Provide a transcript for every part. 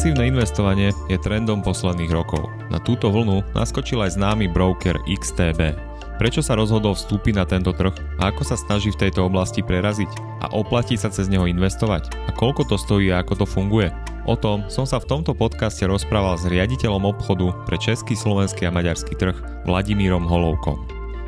Pasívne investovanie je trendom posledných rokov. Na túto vlnu naskočil aj známy broker XTB. Prečo sa rozhodol vstúpiť na tento trh a ako sa snaží v tejto oblasti preraziť a oplatí sa cez neho investovať a koľko to stojí a ako to funguje? O tom som sa v tomto podcaste rozprával s riaditeľom obchodu pre český, slovenský a maďarský trh Vladimírom Holovkom.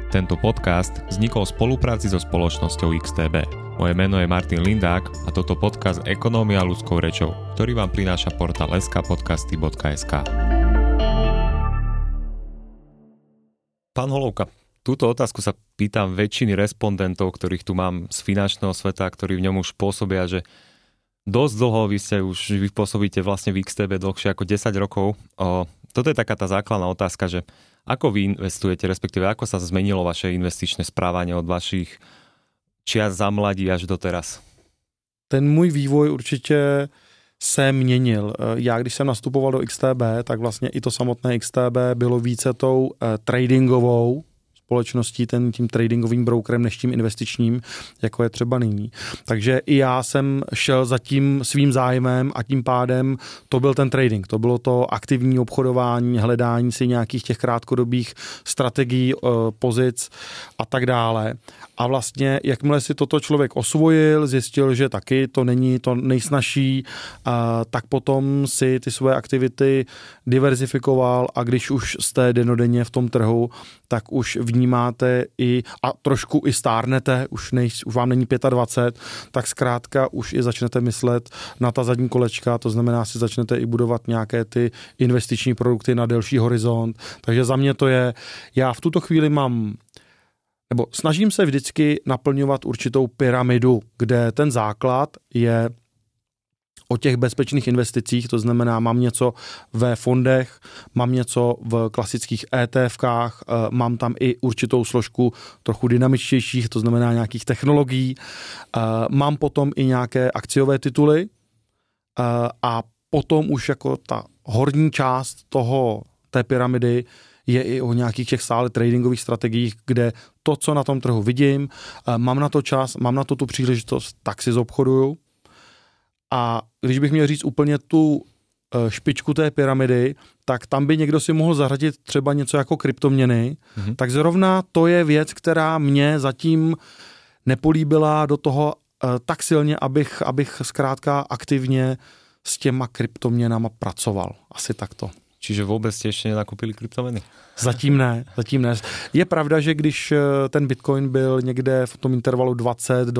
Tento podcast vznikol v spolupráci so spoločnosťou XTB. Moje meno je Martin Lindák a toto podcast Ekonómia ľudskou rečou, ktorý vám prináša portál skpodcasty.sk. Pán Holovka, túto otázku sa pýtam väčšiny respondentov, ktorých tu mám z finančného sveta, ktorí v ňom už pôsobia, že dosť dlho vy pôsobíte vlastne v XTB dlhšie ako 10 rokov. Toto je taká tá základná otázka, že ako vy investujete, respektíve ako sa zmenilo vaše investičné správanie od vašich čias za mladí až doteraz? Ten můj vývoj určitě se měnil. Já, když jsem nastupoval do XTB, tak vlastně i to samotné XTB bylo více tou tradingovou společností, tím tradingovým brokerem, než tím investičním, jako je třeba nyní. Takže i já jsem šel za tím svým zájmem a tím pádem to byl ten trading, to bylo to aktivní obchodování, hledání si nějakých těch krátkodobých strategií, pozic a tak dále. A vlastně, jakmile si toto člověk osvojil, zjistil, že taky to není to nejsnažší, tak potom si ty svoje aktivity diverzifikoval a když už jste denodenně v tom trhu, tak už vnímáte a trošku i stárnete, už vám není 25, tak zkrátka už i začnete myslet na ta zadní kolečka, to znamená si začnete i budovat nějaké ty investiční produkty na delší horizont. Takže za mě to je, já v tuto chvíli nebo snažím se vždycky naplňovat určitou pyramidu, kde ten základ je o těch bezpečných investicích, to znamená mám něco ve fondech, mám něco v klasických ETFkách, mám tam i určitou složku trochu dynamičtějších, to znamená nějakých technologií, mám potom i nějaké akciové tituly a potom už jako ta horní část té pyramidy je i o nějakých těch stále tradingových strategiích, kde to, co na tom trhu vidím, mám na to čas, mám na to tu příležitost, tak si zobchoduju. A když bych měl říct úplně tu špičku té pyramidy, tak tam by někdo si mohl zařadit třeba něco jako kryptoměny, tak zrovna to je věc, která mě zatím nepolíbila do toho tak silně, abych zkrátka aktivně s těma kryptoměnama pracoval. Asi takto. Čiže vôbec ste ešte nenakúpili kryptomeny? Zatím ne. Je pravda, že když ten Bitcoin byl někde v tom intervalu 20–22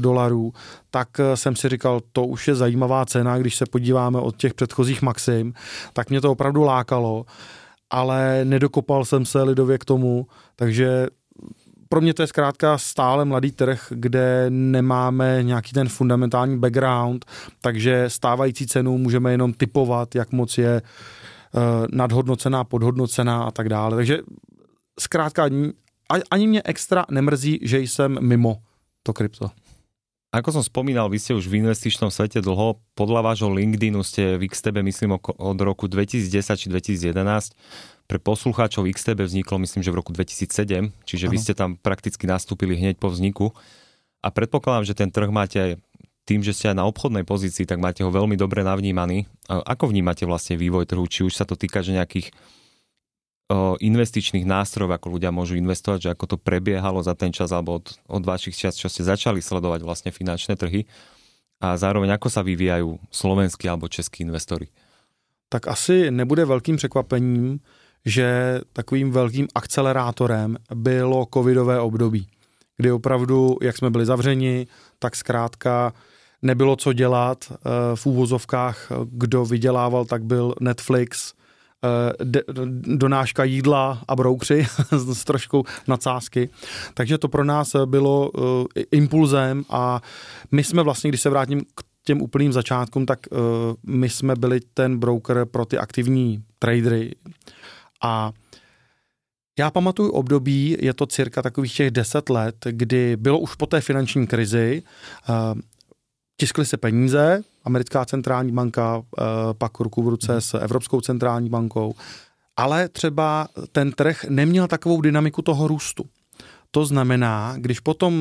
000 $, tak jsem si říkal, to už je zajímavá cena, když se podíváme od těch předchozích maxim, tak mě to opravdu lákalo, ale nedokopal jsem se lidově k tomu, takže pro mě to je zkrátka stále mladý trh, kde nemáme nějaký ten fundamentální background, takže stávající cenu můžeme jenom tipovat, jak moc je nadhodnocená, podhodnocená a tak dále. Takže zkrátka ani mě extra nemrzí, že jsem mimo to krypto. Ako som spomínal, vy ste už v investičnom svete dlho. Podľa vášho LinkedInu ste v XTB, myslím, od roku 2010 či 2011. Pre poslucháčov XTB vzniklo, myslím, že v roku 2007, čiže Vy ste tam prakticky nastúpili hneď po vzniku. A predpokladám, že ten trh máte tým, že ste aj na obchodnej pozícii, tak máte ho veľmi dobre navnímaný. Ako vnímate vlastne vývoj trhu? Či už sa to týka, že nejakých investičných nástrojov, ako ľudia môžu investovať, že ako to prebiehalo za ten čas alebo od vašich čas, čo ste začali sledovať vlastne finančné trhy a zároveň ako sa vyvíjajú slovenskí alebo českí investori? Tak asi nebude velkým překvapením, že takovým velkým akcelerátorem bylo covidové období, kdy opravdu, jak jsme byli zavřeni, tak zkrátka nebylo co dělat. V úvozovkách, kdo vydělával, tak byl Netflix, donáška jídla a broukři s troškou nadsázky. Takže to pro nás bylo impulzem a my jsme vlastně, když se vrátím k těm úplným začátkům, tak my jsme byli ten broker pro ty aktivní tradery. A já pamatuju období, je to cirka takových těch 10 let, kdy bylo už po té finanční krizi, tiskly se peníze, americká centrální banka pak ruku v ruce s Evropskou centrální bankou, ale třeba ten trh neměl takovou dynamiku toho růstu. To znamená, když potom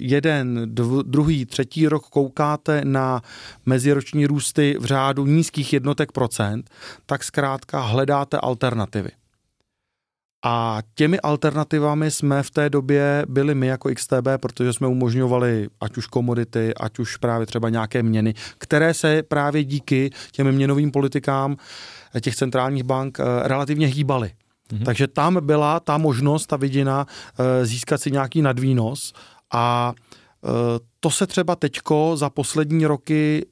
jeden, druhý, třetí rok koukáte na meziroční růsty v řádu nízkých jednotek procent, tak zkrátka hledáte alternativy. A těmi alternativami jsme v té době byli my jako XTB, protože jsme umožňovali ať už komodity, ať už právě třeba nějaké měny, které se právě díky těm měnovým politikám těch centrálních bank relativně hýbaly. Mhm. Takže tam byla ta možnost, ta vidina získat si nějaký nadvýnos a to se třeba teďko za poslední roky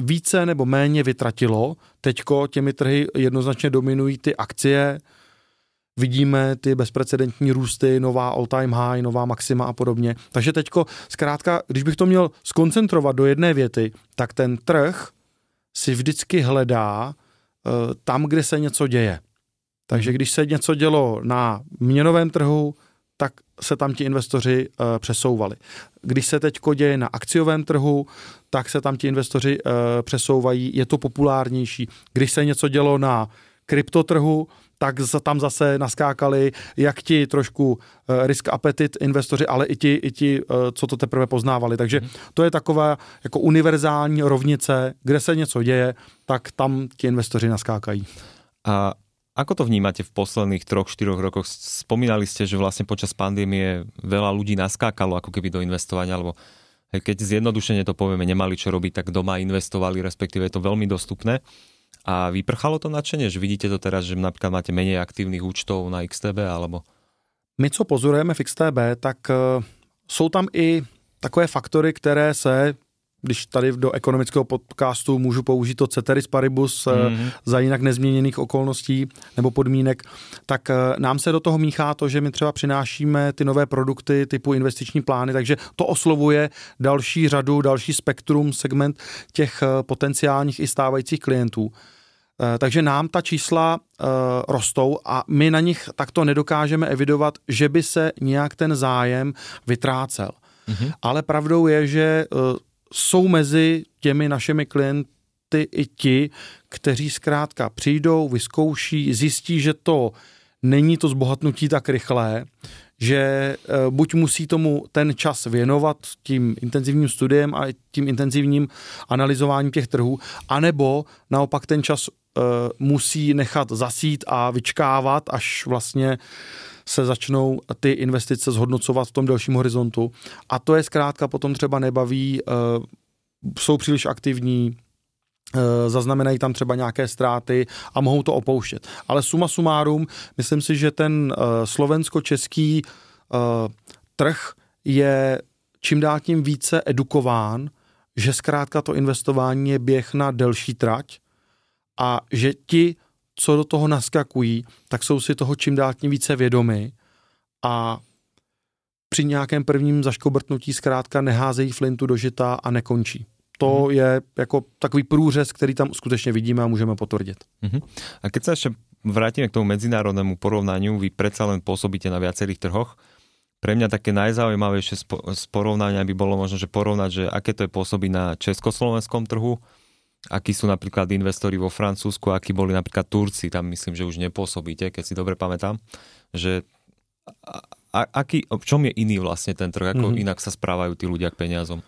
více nebo méně vytratilo. Teďko těmi trhy jednoznačně dominují ty akcie, vidíme ty bezprecedentní růsty, nová all-time high, nová maxima a podobně. Takže teďko zkrátka, když bych to měl skoncentrovat do jedné věty, tak ten trh si vždycky hledá tam, kde se něco děje. Takže když se něco dělo na měnovém trhu, tak se tam ti investoři přesouvali. Když se teďko děje na akciovém trhu, tak se tam ti investoři přesouvají, je to populárnější. Když se něco dělo na kryptotrhu, tak tam zase naskákali jak ti trošku risk appetit investoři, ale i ti, co to teprve poznávali. Takže to je taková jako univerzální rovnice, kde se něco děje, tak tam ti investoři naskákají. A ako to vnímate v posledných 3-4 rokoch? Spomínali ste, že vlastne počas pandémie veľa ľudí naskákalo ako keby do investovania, alebo keď zjednodušene to povieme, nemali čo robiť, tak doma investovali, respektíve je to veľmi dostupné. A vyprchalo to nadšenie, že vidíte to teraz, že napríklad máte menej aktívnych účtov na XTB, alebo... My, co pozorujeme v XTB, tak sú tam i takové faktory, které se... Když tady do ekonomického podcastu můžu použít to ceteris paribus za jinak nezměněných okolností nebo podmínek, tak nám se do toho míchá to, že my třeba přinášíme ty nové produkty typu investiční plány, takže to oslovuje další řadu, další spektrum, segment těch potenciálních i stávajících klientů. Takže nám ta čísla rostou a my na nich takto nedokážeme evidovat, že by se nějak ten zájem vytrácel. Ale pravdou je, že jsou mezi těmi našimi klienty i ti, kteří zkrátka přijdou, vyzkouší, zjistí, že to není to zbohatnutí tak rychlé, že buď musí tomu ten čas věnovat tím intenzivním studiem a tím intenzivním analyzováním těch trhů, anebo naopak ten čas musí nechat zasít a vyčkávat, až vlastně se začnou ty investice zhodnocovat v tom delším horizontu. A to je zkrátka potom třeba nebaví, jsou příliš aktivní, zaznamenají tam třeba nějaké ztráty a mohou to opouštět. Ale suma sumárum, myslím si, že ten slovensko-český trh je čím dál tím více edukován, že zkrátka to investování je běh na delší trať a že ti, co do toho naskakují, tak jsou si toho čím dál tím více vědomi a při nějakém prvním zaškobrtnutí zkrátka neházejí flintu do žita a nekončí. To je jako takový průřez, který tam skutečně vidíme a můžeme potvrdit. A keď sa ešte vrátime k tomu medzinárodnému porovnaniu, vy predsa len pôsobíte na viacerých trhoch. Pre mňa také najzaujímavejšie z porovnania by bolo možno, že porovnať, že aké to je pôsobiť na československom trhu, akí sú napríklad investori vo Francúzsku, akí boli napríklad Turci, tam myslím, že už nepôsobíte, keď si dobre pamätám, že v čom je iný vlastne ten trh, ako inak sa správajú tí ľudia k peniazom?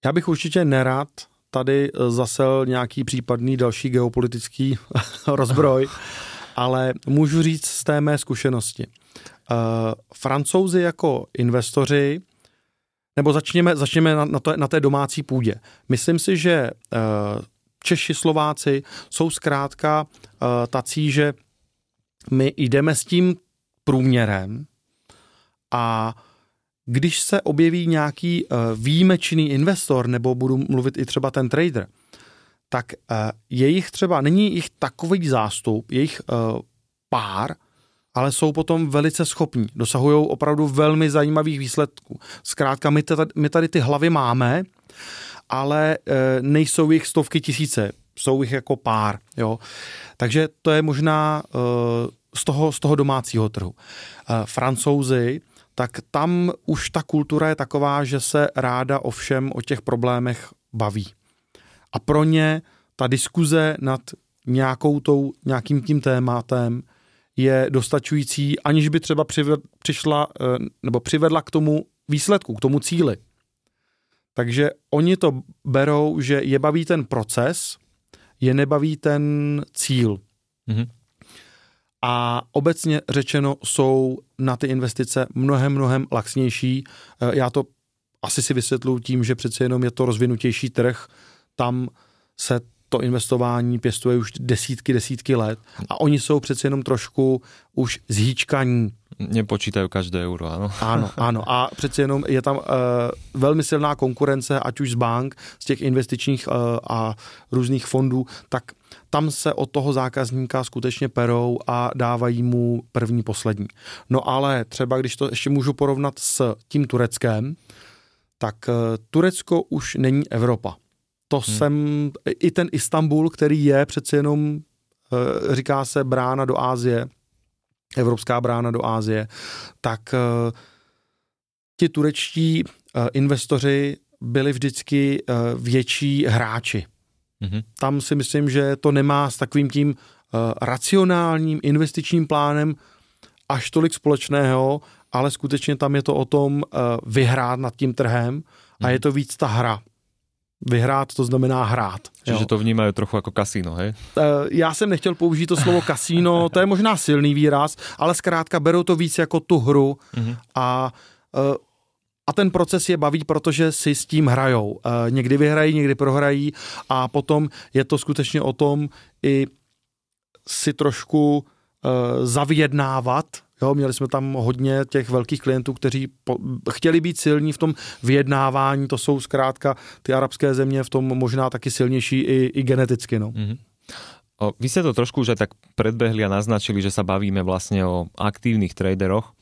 Ja bych určite nerad tady zasel nejaký případný další geopolitický rozbroj, ale môžu říct z té mé zkušenosti. Francouzi jako investoři, nebo začněme na té domácí půdě. Myslím si, že Češi, Slováci jsou zkrátka tací, že my jdeme s tím průměrem a když se objeví nějaký výjimečný investor, nebo budu mluvit i třeba ten trader, tak jejich třeba, není jich takový zástup, jejich pár, ale jsou potom velice schopní, dosahují opravdu velmi zajímavých výsledků. Zkrátka my tady ty hlavy máme, ale nejsou jich stovky tisíce, jsou jich jako pár. Jo? Takže to je možná z toho domácího trhu. Francouzi, tak tam už ta kultura je taková, že se ráda ovšem o těch problémech baví. A pro ně ta diskuze nad nějakým tím tématem je dostačující, aniž by třeba přivedla k tomu výsledku, k tomu cíli. Takže oni to berou, že je baví ten proces, je nebaví ten cíl. Mhm. A obecně řečeno jsou na ty investice mnohem laxnější. Já to asi si vysvětluji tím, že přece jenom je to rozvinutější trh, tam se to investování pěstuje už desítky let a oni jsou přece jenom trošku už zhýčkaní. Nepočítají každé euro, ano. Ano. A přece jenom je tam velmi silná konkurence, ať už z bank, z těch investičních a různých fondů, tak tam se od toho zákazníka skutečně perou a dávají mu první, poslední. No ale třeba, když to ještě můžu porovnat s tím Tureckem, tak Turecko už není Evropa. To jsem, i ten Istanbul, který je přeci jenom, říká se brána do Asie, evropská brána do Asie, tak ti turečtí investoři byli vždycky větší hráči. Mm-hmm. Tam si myslím, že to nemá s takovým tím racionálním investičním plánem až tolik společného, ale skutečně tam je to o tom vyhrát nad tím trhem a je to víc ta hra. Vyhrát, to znamená hrát. Čiže to vnímajú trochu ako kasíno, hej? Ja som nechtěl použít to slovo kasíno, to je možná silný výraz, ale zkrátka berou to víc jako tu hru a ten proces je baví, protože si s tím hrajou. Někdy vyhrají, někdy prohrají a potom je to skutečně o tom i si trošku zavyjednávat. Jo, měli jsme tam hodně těch velkých klientů, kteří chtěli být silní v tom vyjednávání, to jsou zkrátka ty arabské země v tom možná taky silnější i geneticky. No. Mm-hmm. Vy ste to trošku už aj tak predbehli a naznačili, že sa bavíme vlastne o aktívnych traderoch.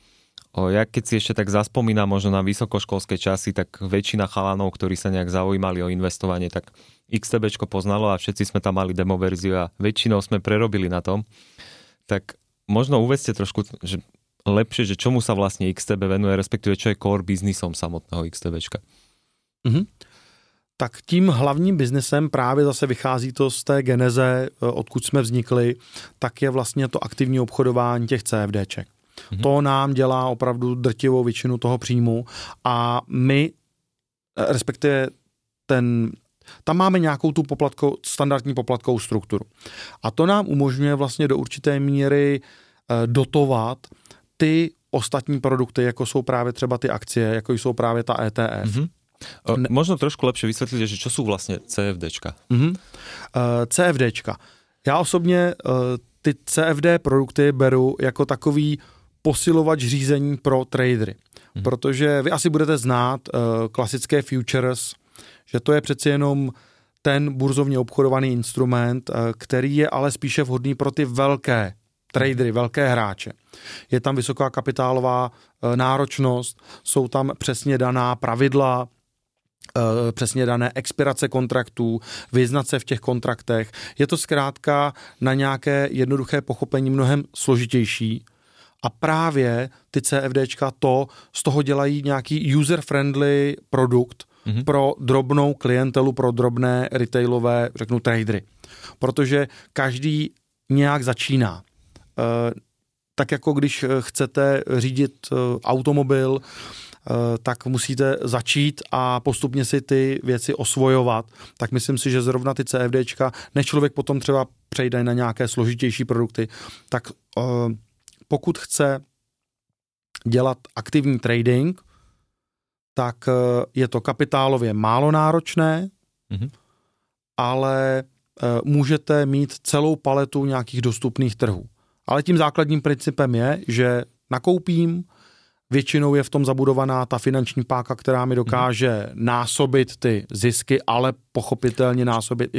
Ja keď si ešte tak zaspomínam možno na vysokoškolské časy, tak väčšina chalanov, ktorí sa nejak zaujímali o investovanie, tak XTBčko poznalo a všetci sme tam mali demoverziu a väčšinou sme prerobili na tom. Tak možno uvedzte trošku že lepšie, že čomu sa vlastne XTB venuje, respektíve čo je core biznisom samotného XTBčka. Mm-hmm. Tak tím hlavním biznesem právě zase vychází to z té geneze, odkud jsme vznikli, tak je vlastně to aktivní obchodování těch CFDček. Mm-hmm. To nám dělá opravdu drtivou většinu toho příjmu a my, respektive tam máme nějakou tu standardní poplatkovou strukturu. A to nám umožňuje vlastně do určité míry dotovat ty ostatní produkty, jako jsou právě třeba ty akcie, jako jsou právě ta ETF. Mm-hmm. Možno trošku lepšie vysvětlit, že čo jsou vlastně CFDčka? Mm-hmm. CFDčka. Já osobně ty CFD produkty beru jako takový posilovač řízení pro tradery. Mm-hmm. Protože vy asi budete znát klasické futures, že to je přeci jenom ten burzovně obchodovaný instrument, který je ale spíše vhodný pro ty velké tradery, velké hráče. Je tam vysoká kapitálová náročnost, jsou tam přesně daná pravidla, přesně dané expirace kontraktů, vyznat se v těch kontraktech. Je to zkrátka na nějaké jednoduché pochopení mnohem složitější. A právě ty CFDčka z toho dělají nějaký user-friendly produkt, mm-hmm, pro drobnou klientelu, pro drobné retailové, řeknu, tradery. Protože každý nějak začíná. Tak jako když chcete řídit automobil, tak musíte začít a postupně si ty věci osvojovat. Tak myslím si, že zrovna ty CFDčka, než člověk potom třeba přejde na nějaké složitější produkty, tak pokud chce dělat aktivní trading, tak je to kapitálově málo náročné, mm-hmm, ale můžete mít celou paletu nějakých dostupných trhů. Ale tím základním principem je, že nakoupím, většinou je v tom zabudovaná ta finanční páka, která mi dokáže násobit ty zisky, ale pochopitelně násobit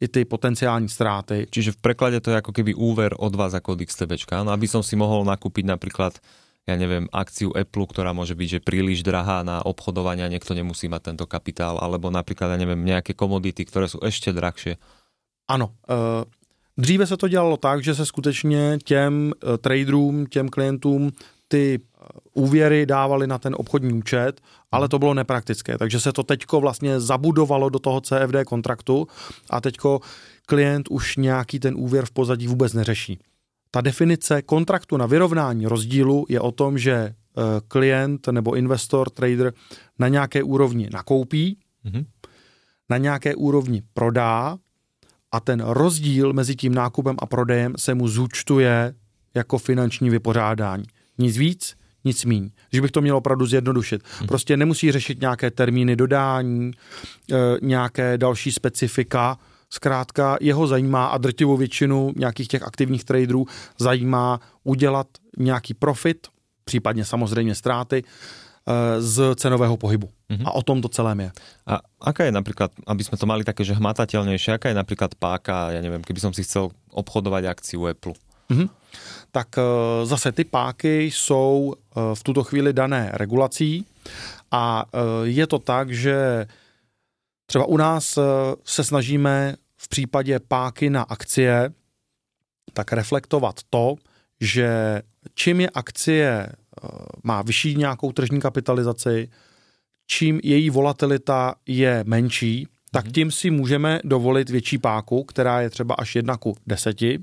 i ty potenciální ztráty. Čiže v preklade to je ako keby úver od vás ako od XTBčka. No, aby som si mohol nakúpiť napríklad, ja neviem, akciu Apple, ktorá môže byť že príliš drahá na obchodovanie, niekto nemusí mať tento kapitál, alebo napríklad, ja neviem, nejaké komodity, ktoré sú ešte drahšie. Ano. Dříve se to dělalo tak, že se skutečně těm traderům, těm klientům ty úvěry dávali na ten obchodní účet, ale to bylo nepraktické. Takže se to teďko vlastně zabudovalo do toho CFD kontraktu a teďko klient už nějaký ten úvěr v pozadí vůbec neřeší. Ta definice kontraktu na vyrovnání rozdílu je o tom, že klient nebo investor, trader na nějaké úrovni nakoupí, na nějaké úrovni prodá a ten rozdíl mezi tím nákupem a prodejem se mu zúčtuje jako finanční vypořádání. Nic víc, nic míň. Že bych to měl opravdu zjednodušit. Prostě nemusí řešit nějaké termíny dodání, nějaké další specifika. Zkrátka jeho zajímá a drtivou většinu nějakých těch aktivních traderů zajímá udělat nějaký profit, případně samozřejmě ztráty, z cenového pohybu. A o tom to celém je. A aká je napríklad, aby sme to mali také, že hmatateľnejšie, aká je napríklad páka, ja neviem, keby som si chcel obchodovať akciu Apple? Tak zase ty páky jsou v tuto chvíli dané regulací a je to tak, že třeba u nás se snažíme v případě páky na akcie tak reflektovat to, že čím je akcie má vyšší nějakou tržní kapitalizaci, čím její volatilita je menší, tak tím si můžeme dovolit větší páku, která je třeba až 1:10.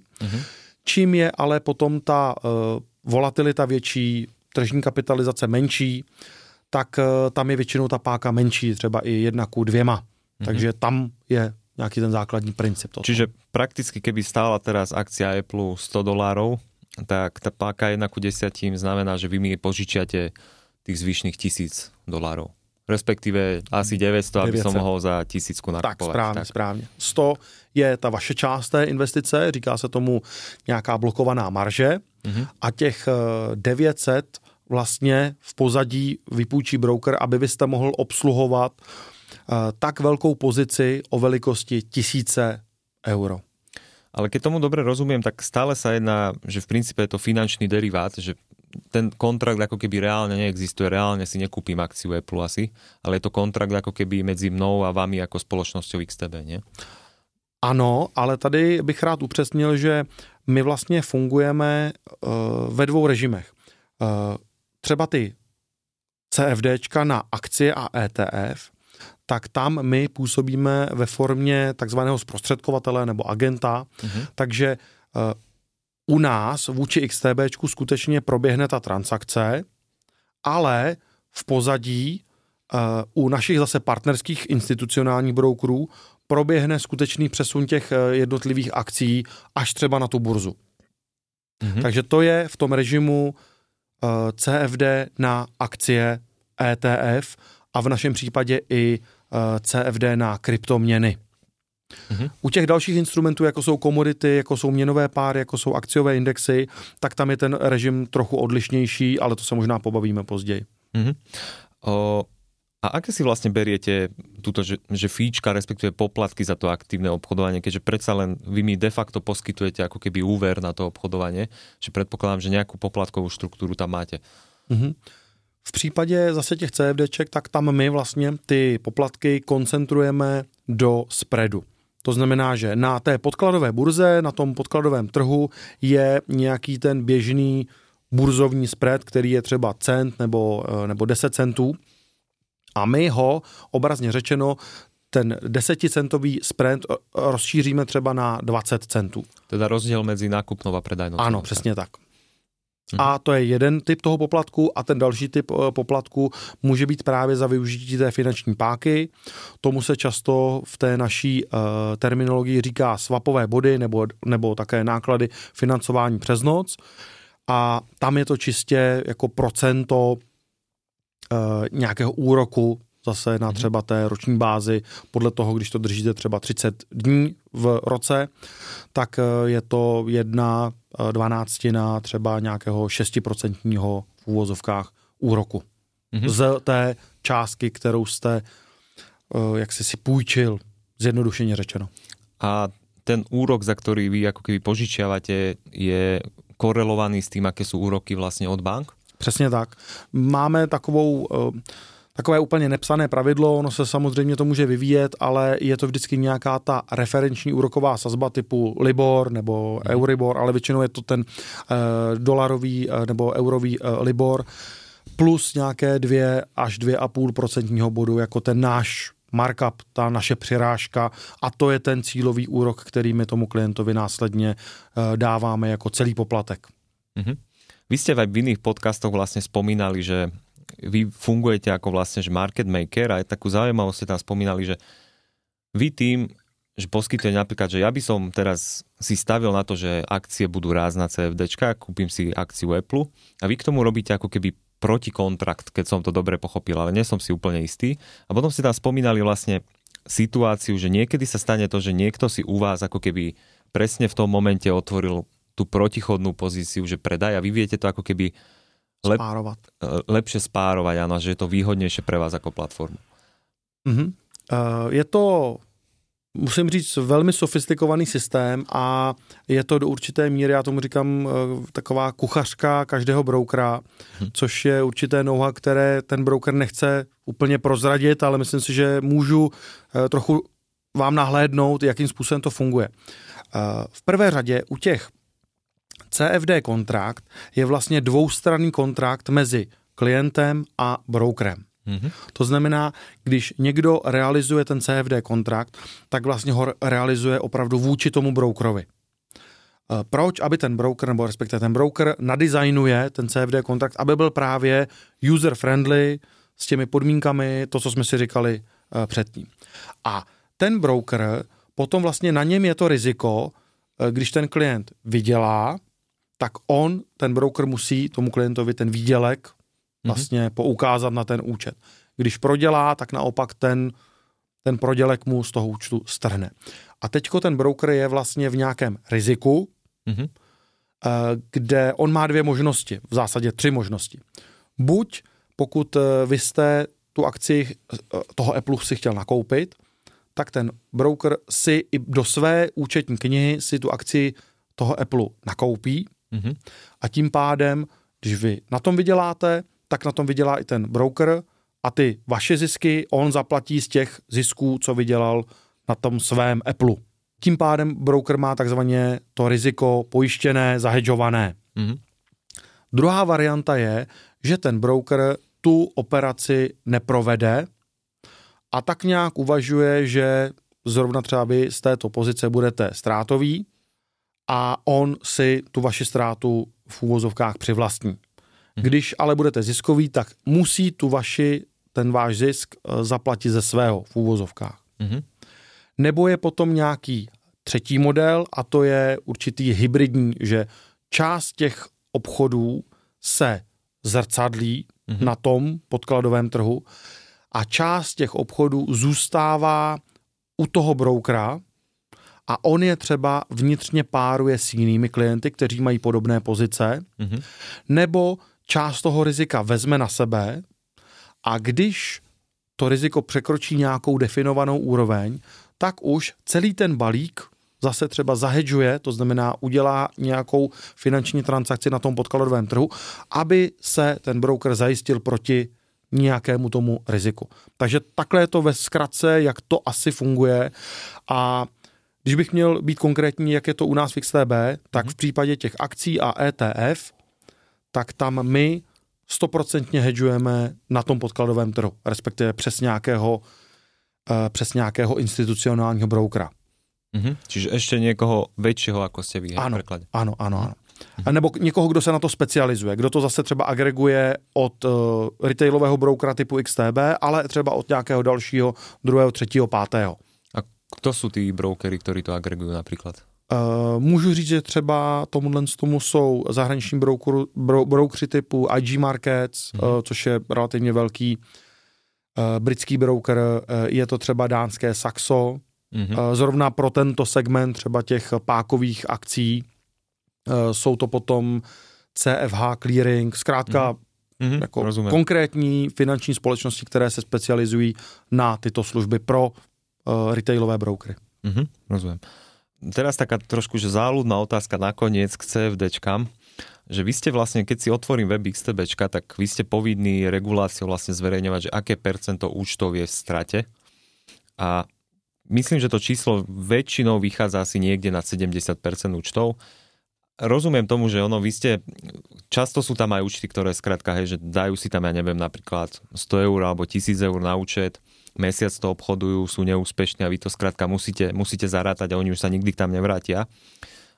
Čím je ale potom ta volatilita větší, tržní kapitalizace menší, tak tam je většinou ta páka menší, třeba i 1:2. Takže tam je nějaký ten základní princip. Čiže prakticky, keby stála teraz akcia Apple $100, tak tá páka 1:10 znamená, že vy mi požičiate tých zvyšných $1,000. Respektíve asi 900, aby som mohol za 1000 nakupovať. Tak správne. 100 je ta vaše část té investice, říká se tomu nějaká blokovaná marže a těch 900 vlastně v pozadí vypůjčí broker, aby byste mohl obsluhovat tak velkou pozici o velikosti 1000 euro. Ale keď tomu dobre rozumiem, tak stále sa jedná, že v princípe je to finančný derivát, že ten kontrakt ako keby reálne neexistuje, reálne si nekúpim akciu Apple asi, ale je to kontrakt ako keby medzi mnou a vami ako spoločnosťou XTB, nie? Ano, ale tady bych rád upřesnil, že my vlastně fungujeme ve dvou režimech. Třeba ty CFDčka na akcie a ETF, tak tam my působíme ve formě takzvaného zprostředkovatele nebo agenta, takže u nás vůči XTBčku skutečně proběhne ta transakce, ale v pozadí u našich zase partnerských institucionálních brokerů proběhne skutečný přesun těch jednotlivých akcí až třeba na tu burzu. Takže to je v tom režimu CFD na akcie ETF a v našem případě i CFD na kryptoměny. U těch dalších instrumentů, jako jsou komodity, jako jsou měnové páry, jako jsou akciové indexy, tak tam je ten režim trochu odlišnější, ale to se možná pobavíme později. A aké si vlastne beriete túto, že fíčka, respektíve poplatky za to aktívne obchodovanie, keďže predsa len vy mi de facto poskytujete ako keby úver na to obchodovanie, že predpokladám, že nejakú poplatkovú štruktúru tam máte. V případě zase těch CFDček, tak tam my vlastně ty poplatky koncentrujeme do spreadu. To znamená, že na té podkladové burze, na tom podkladovém trhu je nějaký ten běžný burzovní spread, který je třeba cent nebo 10 centů a my ho, obrazně řečeno, ten 10centový spread rozšíříme třeba na 20 centů. Teda rozdíl mezi nákupnou a predajnou. Ano, přesně tak. A to je jeden typ toho poplatku a ten další typ poplatku může být právě za využití té finanční páky. Tomu se často v té naší terminologii říká swapové body nebo také náklady financování přes noc a tam je to čistě jako procento nějakého úroku zase na třeba té roční bázi, podle toho, když to držíte třeba 30 dní v roce, tak je to 1/12 třeba nějakého 6% v úvozovkách úroku. Z té částky, kterou jste jaksi si půjčil, zjednodušeně řečeno. A ten úrok, za který vy jako keby požičiavate, je korelovaný s tím, jaké jsou úroky vlastně od bank? Přesně tak. Máme takové úplně nepsané pravidlo, ono se samozřejmě to může vyvíjet, ale je to vždycky nějaká ta referenční úroková sazba typu LIBOR nebo EURIBOR, ale většinou je to ten dolarový nebo eurový LIBOR plus nějaké 2 až 2,5% bodu jako ten náš markup, ta naše přirážka, a to je ten cílový úrok, který my tomu klientovi následně dáváme jako celý poplatek. Mm-hmm. Vy ste aj v iných podcastoch vlastne spomínali, že vy fungujete ako vlastne že market maker, a aj takú zaujímavosť ste tam spomínali, že vy tým, že poskytujete napríklad, že ja by som teraz si stavil na to, že akcie budú rásť na CFDčka, kúpim si akciu Apple, a vy k tomu robíte ako keby protikontrakt, keď som to dobre pochopil, ale nie som si úplne istý. A potom ste tam spomínali vlastne situáciu, že niekedy sa stane to, že niekto si u vás ako keby presne v tom momente otvoril tú protichodnú pozíciu, že predaj, a vy viete to ako keby lepšie spárovať, áno, že je to výhodnejšie pre vás ako platformu. Mm-hmm. Je to, musím říct, velmi sofistikovaný systém a je to do určité míry, já tomu říkám, taková kuchařka každého broukera, což je určité know-how, které ten broker nechce úplně prozradit, ale myslím si, že můžu trochu vám nahlédnout, jakým způsobem to funguje. V prvé řadě u těch CFD kontrakt je vlastně dvoustranný kontrakt mezi klientem a brokerem. Mm-hmm. To znamená, když někdo realizuje ten CFD kontrakt, tak vlastně ho realizuje opravdu vůči tomu brokerovi. Proč? Aby ten broker, nebo respektive ten broker nadizajnuje ten CFD kontrakt, aby byl právě user-friendly s těmi podmínkami, to, co jsme si říkali předtím. A ten broker, potom vlastně na něm je to riziko, když ten klient vydělá, tak on, ten broker, musí tomu klientovi ten výdělek vlastně poukázat na ten účet. Když prodělá, tak naopak ten prodělek mu z toho účtu strhne. A teďko ten broker je vlastně v nějakém riziku, kde on má dvě možnosti, v zásadě tři možnosti. Buď pokud vy jste tu akci toho Apple si chtěl nakoupit, tak ten broker si i do své účetní knihy si tu akci toho Apple nakoupí, a tím pádem, když vy na tom vyděláte, tak na tom vydělá i ten broker a ty vaše zisky on zaplatí z těch zisků, co vydělal na tom svém Apple. Tím pádem broker má takzvaně to riziko pojištěné, zahedžované. Mm-hmm. Druhá varianta je, že ten broker tu operaci neprovede a tak nějak uvažuje, že zrovna třeba vy z této pozice budete ztrátový a on si tu vaši ztrátu v úvozovkách přivlastní. Když ale budete ziskový, tak musí ten váš zisk zaplatit ze svého v úvozovkách. Mm-hmm. Nebo je potom nějaký třetí model, a to je určitý hybridní, že část těch obchodů se zrcadlí na tom podkladovém trhu a část těch obchodů zůstává u toho broukera a on je třeba vnitřně páruje s jinými klienty, kteří mají podobné pozice, nebo část toho rizika vezme na sebe a když to riziko překročí nějakou definovanou úroveň, tak už celý ten balík zase třeba zahedžuje, to znamená udělá nějakou finanční transakci na tom podkladovém trhu, aby se ten broker zajistil proti nějakému tomu riziku. Takže takhle je to ve zkratce, jak to asi funguje. A když bych měl být konkrétní, jak je to u nás v XTB, tak v případě těch akcí a ETF, tak tam my 100% hedžujeme na tom podkladovém trhu, respektive přes nějakého institucionálního broukera. Mm-hmm. Čiže ještě někoho většího, jako jste vy. Ano. A nebo někoho, kdo se na to specializuje, kdo to zase třeba agreguje od retailového broukera typu XTB, ale třeba od nějakého dalšího, druhého, třetího, pátého. A kdo jsou ty brokery, kteří to agregují například? Můžu říct, že třeba tomu jsou zahraniční broukři typu IG Markets, což je relativně velký britský broker, je to třeba dánské Saxo, zrovna pro tento segment třeba těch pákových akcí, jsou to potom CFH Clearing, zkrátka jako konkrétní finanční společnosti, které se specializují na tyto služby pro retailové brokery. Rozumím. Teraz taká trošku, že záľudná otázka nakoniec k CFDčkám, že vy ste vlastne, keď si otvorím web XTBčka, tak vy ste povinní reguláciou vlastne zverejňovať, že aké percento účtov je v strate, a myslím, že to číslo väčšinou vychádza asi niekde na 70% účtov. Rozumiem tomu, že ono, vy ste, často sú tam aj účty, ktoré skrátka, hej, že dajú si tam, ja neviem, napríklad 100 eur alebo 1000 eur na účet, mesiac to obchodujú, sú neúspešní a vy to skrátka musíte zarátať a oni už sa nikdy tam nevrátia.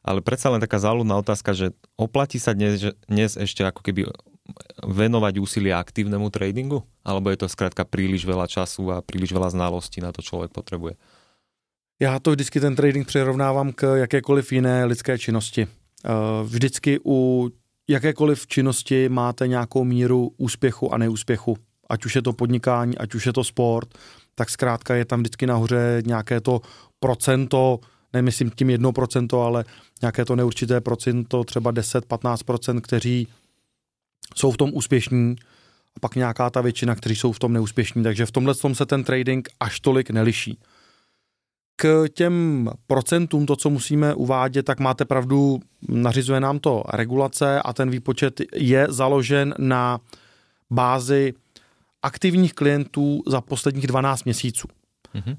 Ale predsa len taká záľudná otázka, že oplatí sa dnes ešte ako keby venovať úsilie aktívnemu tradingu? Alebo je to skrátka príliš veľa času a príliš veľa znalostí na to človek potřebuje? Já to vždycky ten trading přirovnávám k jakékoliv jiné lidské činnosti. Vždycky u jakékoliv činnosti máte nějakou míru úspěchu a neúspěchu. Ať už je to podnikání, ať už je to sport, tak zkrátka je tam vždycky nahoře nějaké to procento, nemyslím tím 1%, ale nějaké to neurčité procento, třeba 10-15%, kteří jsou v tom úspěšní a pak nějaká ta většina, kteří jsou v tom neúspěšní. Takže v tomhle se ten trading až tolik neliší. K těm procentům, to, co musíme uvádět, tak máte pravdu, nařizuje nám to regulace a ten výpočet je založen na bázi aktivních klientů za posledních 12 měsíců. Mm-hmm.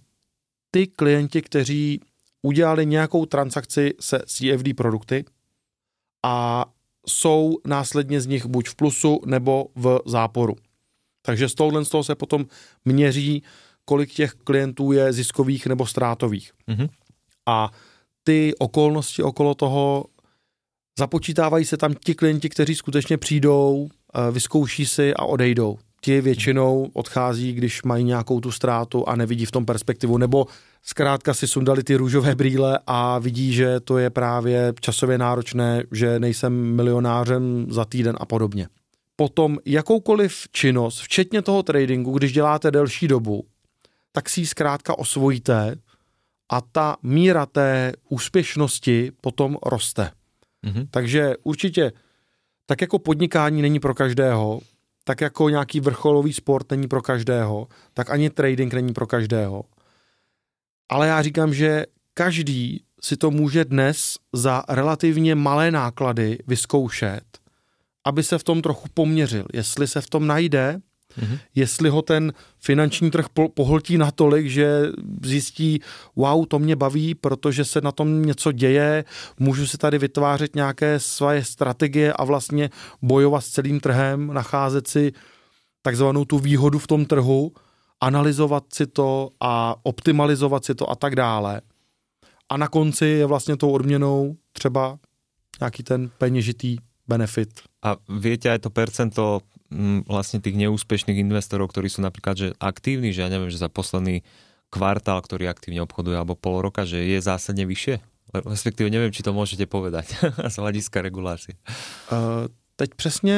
Ty klienti, kteří udělali nějakou transakci se CFD produkty a jsou následně z nich buď v plusu nebo v záporu. Takže z toho se potom měří, kolik těch klientů je ziskových nebo ztrátových. Mm-hmm. A ty okolnosti okolo toho, započítávají se tam ti klienti, kteří skutečně přijdou, vyzkouší si a odejdou. Ti většinou odchází, když mají nějakou tu ztrátu a nevidí v tom perspektivu, nebo zkrátka si sundali ty růžové brýle a vidí, že to je právě časově náročné, že nejsem milionářem za týden a podobně. Potom jakoukoliv činnost, včetně toho tradingu, když děláte delší dobu, tak si ji zkrátka osvojíte a ta míra té úspěšnosti potom roste. Mhm. Takže určitě, tak jako podnikání není pro každého, tak jako nějaký vrcholový sport není pro každého, tak ani trading není pro každého. Ale já říkám, že každý si to může dnes za relativně malé náklady vyzkoušet, aby se v tom trochu poměřil. Jestli se v tom najde, mm-hmm. jestli ho ten finanční trh pohltí natolik, že zjistí, wow, to mě baví, protože se na tom něco děje, můžu si tady vytvářet nějaké své strategie a vlastně bojovat s celým trhem, nacházet si takzvanou tu výhodu v tom trhu, analyzovat si to a optimalizovat si to a tak dále. A na konci je vlastně tou odměnou třeba nějaký ten peněžitý benefit. A viete aj to percento vlastne tých neúspešných investorov, ktorí sú napríklad že aktívni, že ja neviem, že za posledný kvartál, ktorý aktívne obchoduje, alebo pol roka, že je zásadne vyššie? Respektíve neviem, či to môžete povedať z hľadiska regulácie. Teď presne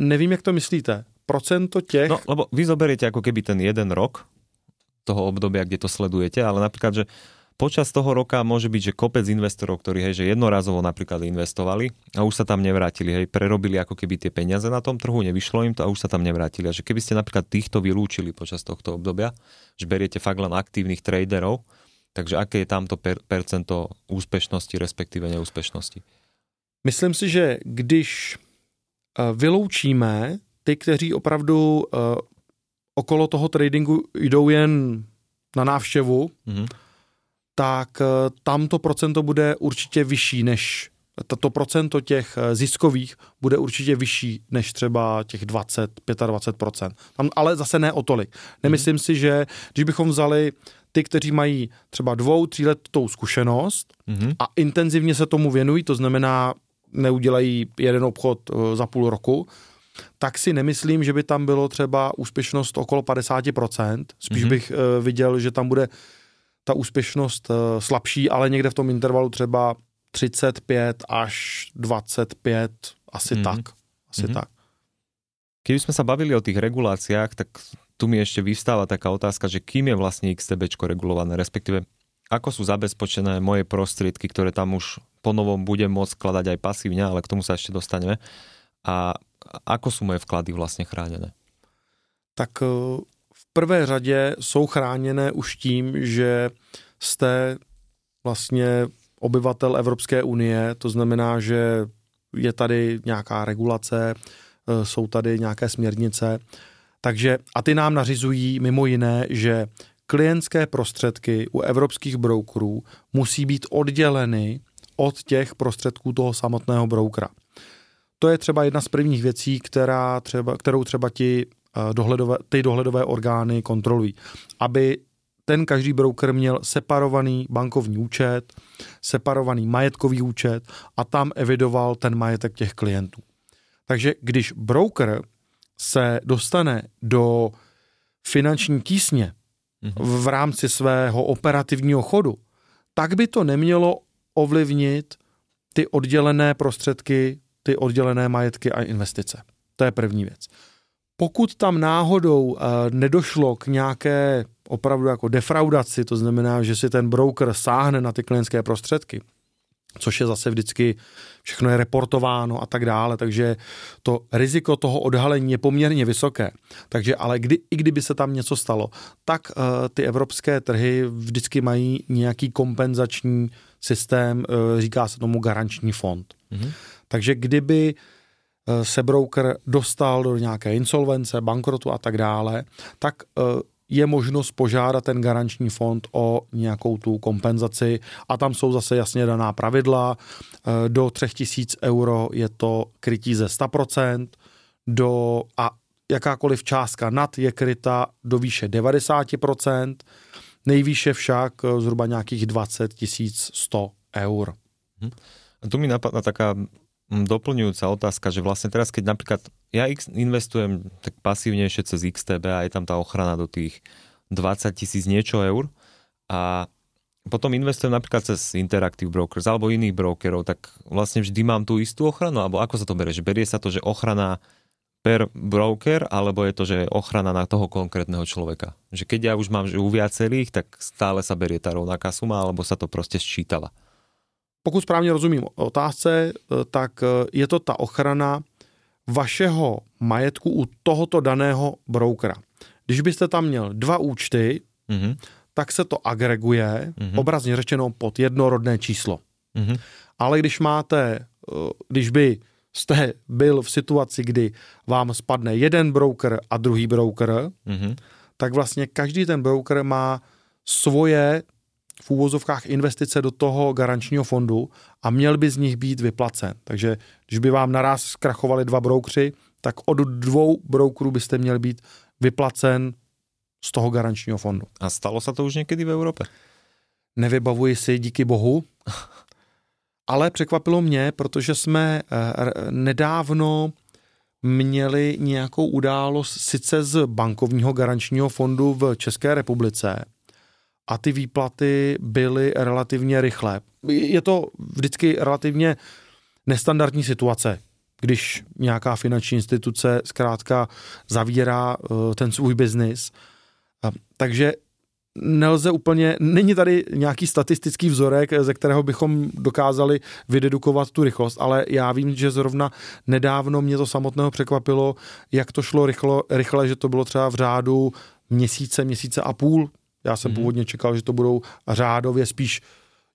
nevím, jak to myslíte. Procento těch... No, lebo vy zoberiete ako keby ten jeden rok toho obdobia, kde to sledujete, ale napríklad, že počas toho roka môže byť, že kopec investorov, ktorí hej, že jednorazovo napríklad investovali a už sa tam nevrátili, hej, prerobili ako keby tie peniaze na tom trhu, nevyšlo im to a už sa tam nevrátili. A že keby ste napríklad týchto vylúčili počas tohto obdobia, že beriete fakt len aktívnych traderov, takže aké je tamto percento úspešnosti, respektíve neúspešnosti? Myslím si, že když vyloučíme ty, kteří opravdu okolo toho tradingu jdou jen na návštěvu, mm-hmm. tak tam to procento bude určitě vyšší než, to procento těch ziskových bude určitě vyšší než třeba těch 20, 25%. Tam, ale zase ne o tolik. Nemyslím si, že když bychom vzali ty, kteří mají třeba 2-3letou zkušenost a intenzivně se tomu věnují, to znamená, neudělají jeden obchod za půl roku, tak si nemyslím, že by tam bylo třeba úspěšnost okolo 50%. Spíš bych viděl, že tam bude ta úspěšnost slabší, ale někde v tom intervalu třeba 35 až 25, asi tak. Asi tak. Keby sme sa bavili o tých reguláciách, tak tu mi ešte vyvstáva taká otázka, že kým je vlastne XTBčko regulované, respektíve ako sú zabezpečené moje prostriedky, ktoré tam už ponovom budem môcť skladať aj pasívne, ale k tomu sa ešte dostaneme. A ako sú moje vklady vlastne chránené? Tak v prvé řadě jsou chráněné už tím, že jste vlastně obyvatel Evropské unie, to znamená, že je tady nějaká regulace, jsou tady nějaké směrnice, takže a ty nám nařizují mimo jiné, že klientské prostředky u evropských brokerů musí být odděleny od těch prostředků toho samotného brokera. To je třeba jedna z prvních věcí, kterou třeba ti ty dohledové orgány kontrolují. Aby ten každý broker měl separovaný bankovní účet, separovaný majetkový účet a tam evidoval ten majetek těch klientů. Takže když broker se dostane do finanční tísně v rámci svého operativního chodu, tak by to nemělo ovlivnit ty oddělené prostředky, ty oddělené majetky a investice. To je první věc. Pokud tam náhodou nedošlo k nějaké opravdu jako defraudaci, to znamená, že si ten broker sáhne na ty klientské prostředky, což je zase vždycky, všechno je reportováno a tak dále, takže to riziko toho odhalení je poměrně vysoké. Takže ale kdyby se tam něco stalo, tak ty evropské trhy vždycky mají nějaký kompenzační systém, říká se tomu garanční fond. Mhm. Takže kdyby se broker dostal do nějaké insolvence, bankrotu a tak dále, tak je možnost požádat ten garanční fond o nějakou tu kompenzaci a tam jsou zase jasně daná pravidla. Do 3 000 euro je to krytí ze 100% a jakákoliv částka nad je kryta do výše 90%, nejvýše však zhruba nějakých 20 100 eur. A tu mi napadla taká doplňujúca otázka, že vlastne teraz, keď napríklad ja investujem tak pasívnejšie cez XTB a je tam tá ochrana do tých 20 000 niečo eur a potom investujem napríklad cez Interactive Brokers alebo iných brokerov, tak vlastne vždy mám tú istú ochranu, alebo ako sa to berie? Že berie sa to, že ochrana per broker, alebo je to, že ochrana na toho konkrétneho človeka? Že keď ja už mám že u viacerých, tak stále sa berie tá rovnaká suma, alebo sa to proste sčítala? Pokud správně rozumím otázce, tak je to ta ochrana vašeho majetku u tohoto daného broukera. Když byste tam měl 2 účty, tak se to agreguje, obrazně řečeno, pod jednorodné číslo. Ale když byste byl v situaci, kdy vám spadne jeden broker a druhý broker, tak vlastně každý ten broker má svoje v úvozovkách investice do toho garančního fondu a měl by z nich být vyplacen. Takže když by vám naraz zkrachovali 2 broukři, tak od 2 broukrů byste měl být vyplacen z toho garančního fondu. A stalo se to už někdy v Evropě? Nevybavuji si, díky bohu. Ale překvapilo mě, protože jsme nedávno měli nějakou událost sice z bankovního garančního fondu v České republice, a ty výplaty byly relativně rychlé. Je to vždycky relativně nestandardní situace, když nějaká finanční instituce zkrátka zavírá ten svůj biznis. Takže nelze úplně, není tady nějaký statistický vzorek, ze kterého bychom dokázali vydedukovat tu rychlost, ale já vím, že zrovna nedávno mě to samotného překvapilo, jak to šlo rychle, že to bylo třeba v řádu měsíce a půl. Já jsem původně čekal, že to budou řádově spíš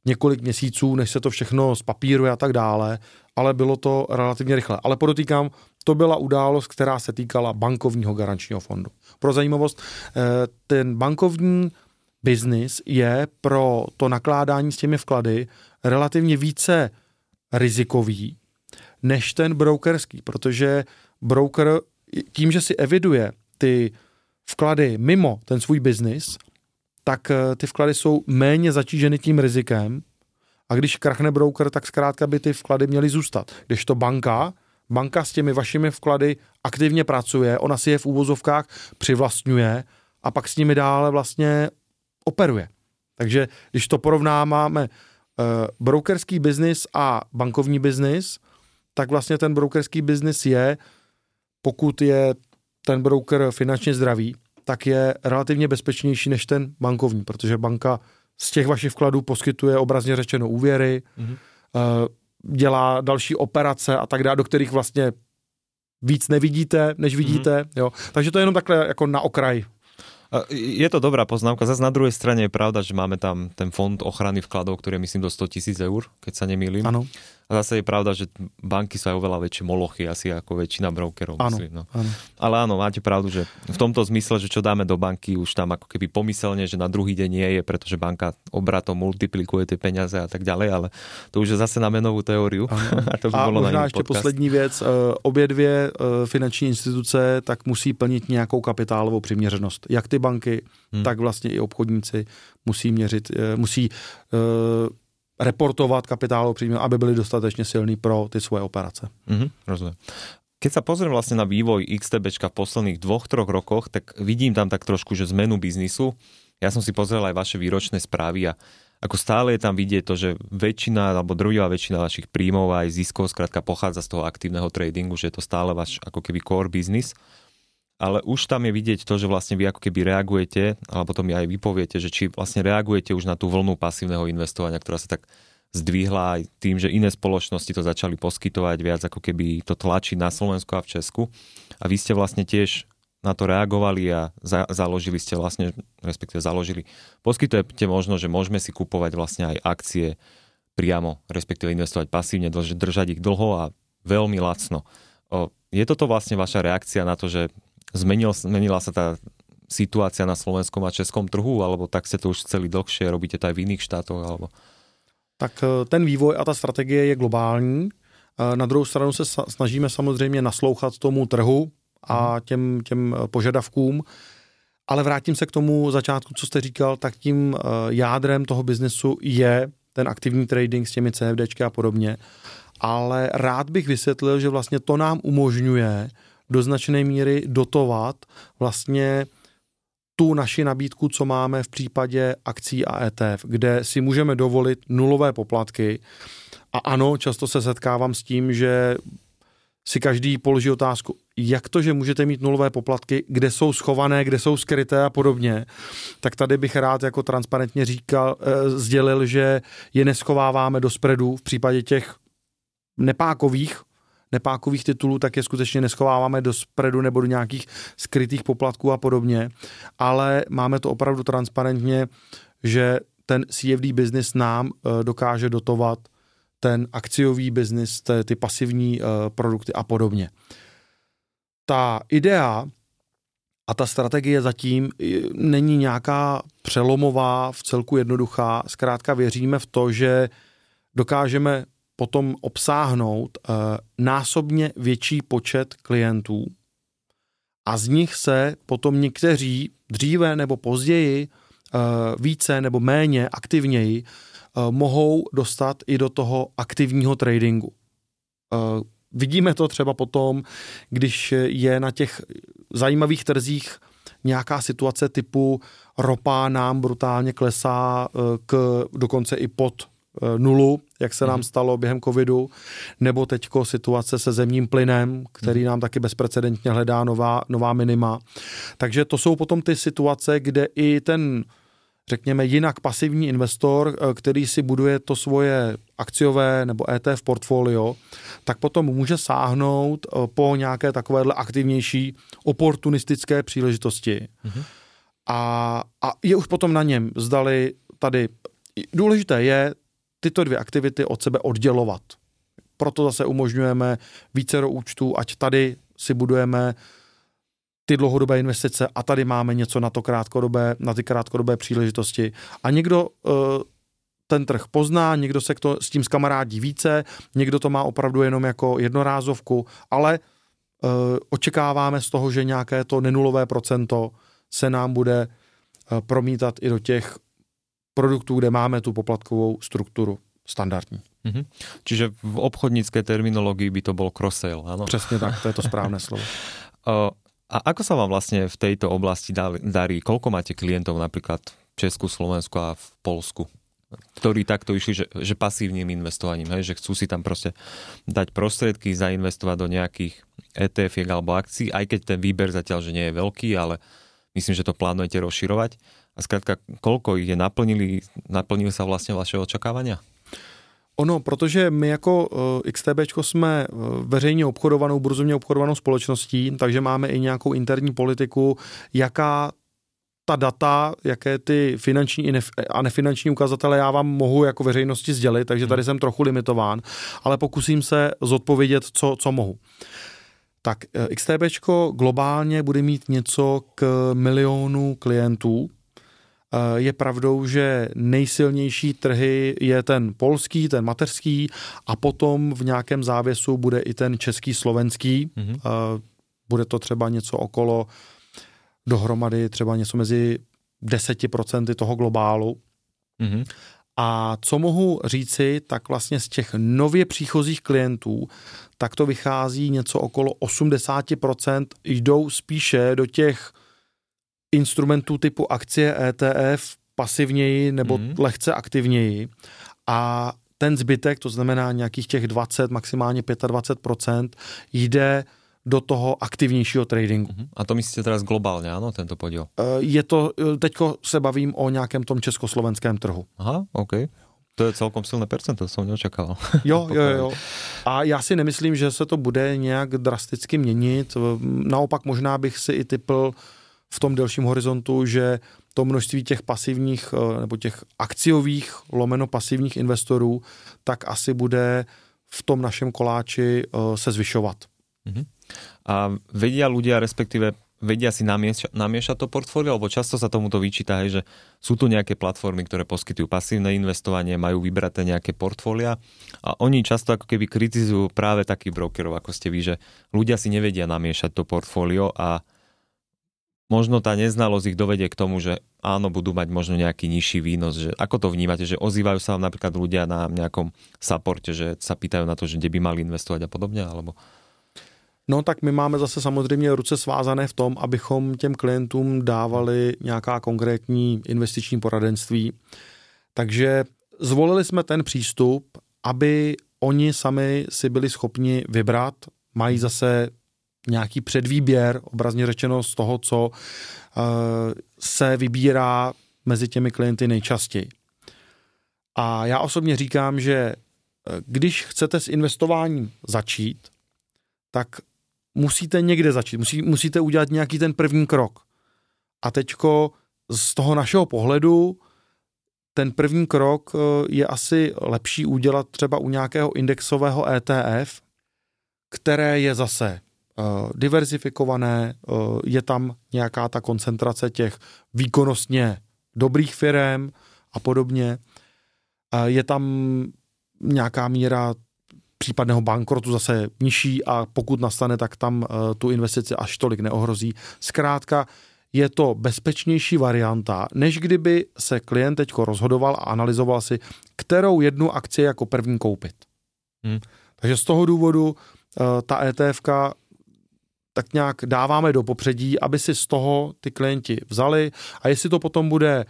několik měsíců, než se to všechno zpapíruje a tak dále, ale bylo to relativně rychle. Ale podotýkám, to byla událost, která se týkala bankovního garančního fondu. Pro zajímavost, ten bankovní biznis je pro to nakládání s těmi vklady relativně více rizikový než ten brokerský, protože broker tím, že si eviduje ty vklady mimo ten svůj biznis, tak ty vklady jsou méně zatíženy tím rizikem a když krachne broker, tak zkrátka by ty vklady měly zůstat. Když to banka s těmi vašimi vklady aktivně pracuje, ona si je v úvozovkách přivlastňuje a pak s nimi dále vlastně operuje. Takže když to porovnáváme brokerský biznis a bankovní biznis, tak vlastně ten brokerský biznis je, pokud je ten broker finančně zdravý, tak je relativně bezpečnější než ten bankovní, protože banka z těch vašich vkladů poskytuje obrazně řečeno úvěry, dělá další operace a tak dále, do kterých vlastně víc nevidíte, než vidíte. Jo. Takže to je jenom takhle jako na okraj. A Je to dobrá poznámka. Zas na druhej strane je pravda, že máme tam ten fond ochrany vkladov, ktorý je, myslím, do 100 000 eur, keď sa nemýlim. Áno. A zase je pravda, že banky sú aj oveľa väčšie molochy asi ako väčšina brokerov, myslím. No. Áno. Ale áno, máte pravdu, že v tomto zmysle, že čo dáme do banky, už tam ako keby pomyselne, že na druhý deň nie je, pretože banka obratom multiplikuje tie peniaze a tak ďalej, ale to už je zase na menovú teóriu. A to by bolo na iný podcast. A možná ešte poslední věc, obě dvě finanční instituce tak musí plnit nějakou kapitálovou přiměřenost. Jak ty banky, tak vlastně i obchodníci musí měřit, musí reportovat kapitálovou přiměřenost, aby byli dostatečně silní pro ty svoje operace. Mm-hmm, rozumiem. Keď sa pozriem vlastne na vývoj XTBčka v posledných 2-3 rokoch, tak vidím tam tak trošku, že zmenu biznisu. Ja som si pozrel aj vaše výročné správy a ako stále je tam vidieť to, že väčšina alebo druhá väčšina vašich príjmov aj ziskov skrátka pochádza z toho aktívneho tradingu, že je to stále váš ako keby core business. Ale už tam je vidieť to, že vlastne vy ako keby reagujete, alebo to mi aj vypoviete, že či vlastne reagujete už na tú vlnu pasívneho investovania, ktorá sa tak zdvihla aj tým, že iné spoločnosti to začali poskytovať viac, ako keby to tlačí na Slovensku a v Česku. A vy ste vlastne tiež na to reagovali a založili ste vlastne, respektíve založili, poskytujete možno, že môžeme si kupovať vlastne aj akcie priamo, respektíve investovať pasívne, držať ich dlho a veľmi lacno. Je toto vlastne vaša reakcia na to, že Zmenila sa tá situácia na slovenskom a českom trhu, alebo tak ste to už chceli dlhšie, robíte to aj v iných štátoch? Alebo... Tak ten vývoj a ta strategie je globální. Na druhou stranu se snažíme samozřejmě naslouchat tomu trhu a těm požadavkům, ale vrátím se k tomu začátku, co jste říkal, tak tím jádrem toho biznesu je ten aktivní trading s těmi CFDčky a podobně, ale rád bych vysvětlil, že vlastně to nám umožňuje do značné míry dotovat vlastně tu naši nabídku, co máme v případě akcí a ETF, kde si můžeme dovolit nulové poplatky. A ano, často se setkávám s tím, že si každý položí otázku, jak to, že můžete mít nulové poplatky, kde jsou schované, kde jsou skryté a podobně. Tak tady bych rád jako transparentně sdělil, že je neschováváme do spreadů v případě těch nepákových titulů, tak je skutečně neschováváme do spredu nebo do nějakých skrytých poplatků a podobně, ale máme to opravdu transparentně, že ten CFD business nám dokáže dotovat ten akciový business, ty pasivní produkty a podobně. Ta idea a ta strategie zatím není nějaká přelomová, v celku jednoduchá, zkrátka věříme v to, že dokážeme potom obsáhnout násobně větší počet klientů a z nich se potom někteří dříve nebo později více nebo méně aktivněji mohou dostat i do toho aktivního tradingu. Vidíme to třeba potom, když je na těch zajímavých trzích nějaká situace typu ropa nám brutálně klesá dokonce i pod nulu, jak se nám stalo během covidu, nebo teďko situace se zemním plynem, který nám taky bezprecedentně hledá nová minima. Takže to jsou potom ty situace, kde i ten, řekněme, jinak pasivní investor, který si buduje to svoje akciové nebo ETF portfolio, tak potom může sáhnout po nějaké takovéhle aktivnější oportunistické příležitosti. A je už potom na něm, zdali tady důležité je tyto dvě aktivity od sebe oddělovat. Proto zase umožňujeme vícero účtů, ať tady si budujeme ty dlouhodobé investice a tady máme něco na ty krátkodobé příležitosti. A někdo ten trh pozná, někdo se s tím skamarádí více, někdo to má opravdu jenom jako jednorázovku, ale očekáváme z toho, že nějaké to nenulové procento se nám bude promítat i do těch produktů, kde máme tú poplatkovú struktúru standardní. Čiže v obchodníckej terminológii by to bol cross-sale, áno? Presne tak, to je to správne slovo. A ako sa vám vlastne v tejto oblasti darí? Koľko máte klientov napríklad v Česku, Slovensku a v Polsku, ktorí takto išli, že pasívnym investovaním, hej? Že chcú si tam proste dať prostriedky, zainvestovať do nejakých ETF-iek alebo akcií, aj keď ten výber zatiaľ, že nie je veľký, ale myslím, že to plánujete rozširovať. A zkrátka, koľko ich je naplnili sa vlastne vaše očakávania? Ono, protože my jako XTBčko jsme veřejně obchodovanou, burzovně obchodovanou společností, takže máme i nějakou interní politiku, jaká ta data, jaké ty finanční a nefinanční ukazatele já vám mohu jako veřejnosti sdělit, takže tady jsem trochu limitován, ale pokusím se zodpovědět, co mohu. Tak XTBčko globálně bude mít něco k 1 milionu klientů. Je pravdou, že nejsilnější trhy je ten polský, ten mateřský a potom v nějakém závěsu bude i ten český, slovenský. Bude to třeba něco okolo dohromady třeba něco mezi 10% toho globálu. A co mohu říci, tak vlastně z těch nově příchozích klientů, tak to vychází něco okolo 80%, jdou spíše do těch instrumentů typu akcie, ETF, pasivněji nebo lehce aktivněji. A ten zbytek, to znamená nějakých těch 20, maximálně 25%, jde do toho aktivnějšího tradingu. A to myslíte teraz globálně, ano, tento podíl? Je to, teďko se bavím o nějakém tom československém trhu. Aha, OK. To je celkom silné percento, som neočakal. Jo. A já si nemyslím, že se to bude nějak drasticky měnit. Naopak možná bych si i typl v tom delším horizontu, že to množství těch pasivních nebo těch akciových lomeno pasivních investorů tak asi bude v tom našem koláči se zvyšovat. A vedia ľudia, respektíve vedia si namiešať to portfólio, alebo často sa tomuto vyčíta, hej, že sú tu nejaké platformy, ktoré poskytujú pasívne investovanie, majú vybraté nejaké portfólia a oni často ako keby kritizujú práve takých brokerov, ako ste vy, že ľudia si nevedia namiešať to portfólio a možno tá neznalosť ich dovedie k tomu, že áno, budú mať možno nejaký nižší výnos. Že ako to vnímate, že ozývajú sa vám napríklad ľudia na nejakom supporte, že sa pýtajú na to, že kde by mali investovať a podobne, alebo... No tak my máme zase samozřejmě ruce svázané v tom, abychom těm klientům dávali nějaká konkrétní investiční poradenství. Takže zvolili jsme ten přístup, aby oni sami si byli schopni vybrat, mají zase nějaký předvýběr, obrazně řečeno z toho, co se vybírá mezi těmi klienty nejčastěji. A já osobně říkám, že když chcete s investováním začít, tak musíte někde začít, musíte udělat nějaký ten první krok. A teďko z toho našeho pohledu ten první krok je asi lepší udělat třeba u nějakého indexového ETF, které je zase diverzifikované, je tam nějaká ta koncentrace těch výkonnostně dobrých firem a podobně. Je tam nějaká míra případného bankrotu zase nižší a pokud nastane, tak tam tu investici až tolik neohrozí. Zkrátka je to bezpečnější varianta, než kdyby se klient teďko rozhodoval a analyzoval si, kterou jednu akci jako první koupit. Takže z toho důvodu ta ETFka tak nějak dáváme do popředí, aby si z toho ty klienti vzali a jestli to potom bude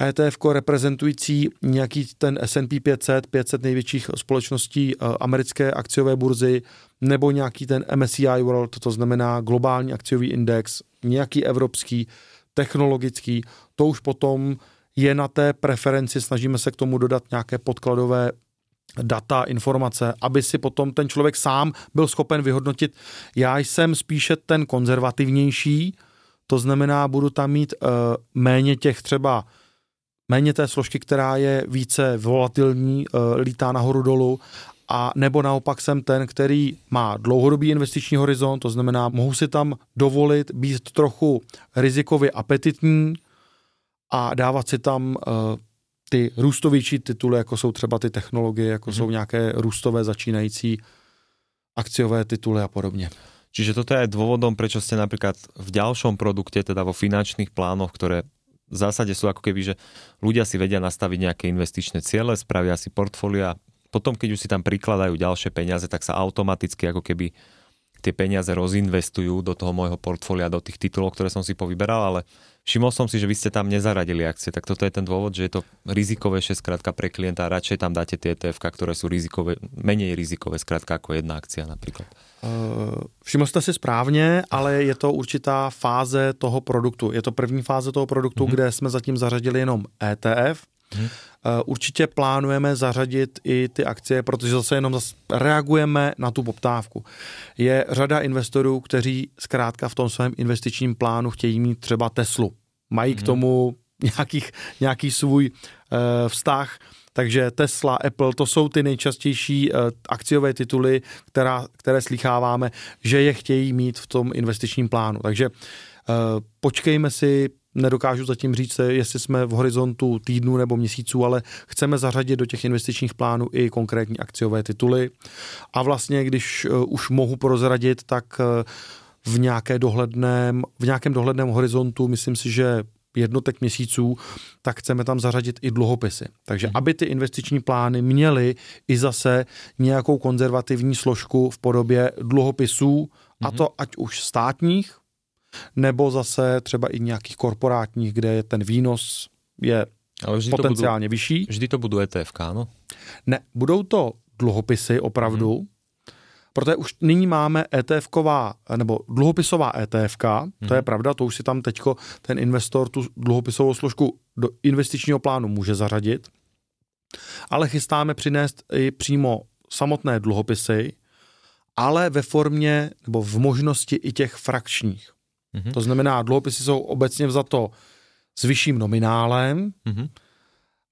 ETF-ko reprezentující nějaký ten S&P 500, 500 největších společností americké akciové burzy, nebo nějaký ten MSCI World, to znamená globální akciový index, nějaký evropský, technologický, to už potom je na té preferenci, snažíme se k tomu dodat nějaké podkladové data, informace, aby si potom ten člověk sám byl schopen vyhodnotit, já jsem spíše ten konzervativnější, to znamená, budu tam mít méně těch třeba méně té složky, která je více volatilní, lítá nahoru dolů, a nebo naopak jsem ten, který má dlouhodobý investiční horizont, to znamená, mohu si tam dovolit být trochu rizikově apetitní a dávat si tam ty růstovější tituly, jako jsou třeba ty technologie, jako jsou nějaké růstové začínající akciové tituly a podobně. Čiže toto je dôvodom, prečo ste napríklad v ďalšom produkte, teda vo finančných plánoch, ktoré v zásade sú ako keby, že ľudia si vedia nastaviť nejaké investičné ciele, spravia si portfólia, potom keď už si tam prikladajú ďalšie peniaze, tak sa automaticky ako keby tie peniaze rozinvestujú do toho môjho portfólia, do tých titulov, ktoré som si povyberal, ale všimol som si, že vy ste tam nezaradili akcie, tak toto je ten dôvod, že je to rizikovejšie skrátka pre klienta a radšej tam dáte tie ETF-ka, ktoré sú rizikové, menej rizikové skrátka ako jedna akcia napríklad. Všiml jste si správně, ale je to určitá fáze toho produktu. Je to první fáze toho produktu, kde jsme zatím zařadili jenom ETF. Určitě plánujeme zařadit i ty akcie, protože zase jenom reagujeme na tu poptávku. Je řada investorů, kteří zkrátka v tom svém investičním plánu chtějí mít třeba Teslu mají k tomu nějaký svůj vztah. Takže Tesla, Apple, to jsou ty nejčastější akciové tituly, které slýcháváme, že je chtějí mít v tom investičním plánu. Takže počkejme si, nedokážu zatím říct, jestli jsme v horizontu týdnu nebo měsíců, ale chceme zařadit do těch investičních plánů i konkrétní akciové tituly. A vlastně, když už mohu prozradit, tak v nějakém dohledném horizontu, myslím si, že jednotek měsíců, tak chceme tam zařadit i dluhopisy. Takže aby ty investiční plány měly i zase nějakou konzervativní složku v podobě dluhopisů, a to ať už státních, nebo zase třeba i nějakých korporátních, kde ten výnos je potenciálně vyšší. Vždy to budou ETF, ano? Ne, budou to dluhopisy opravdu, protože už nyní máme ETF-ková, nebo dluhopisová ETF-ka, to je pravda, to už si tam teďko ten investor tu dluhopisovou složku do investičního plánu může zařadit, ale chystáme přinést i přímo samotné dluhopisy, ale ve formě nebo v možnosti i těch frakčních. To znamená, dluhopisy jsou obecně vzato s vyšším nominálem,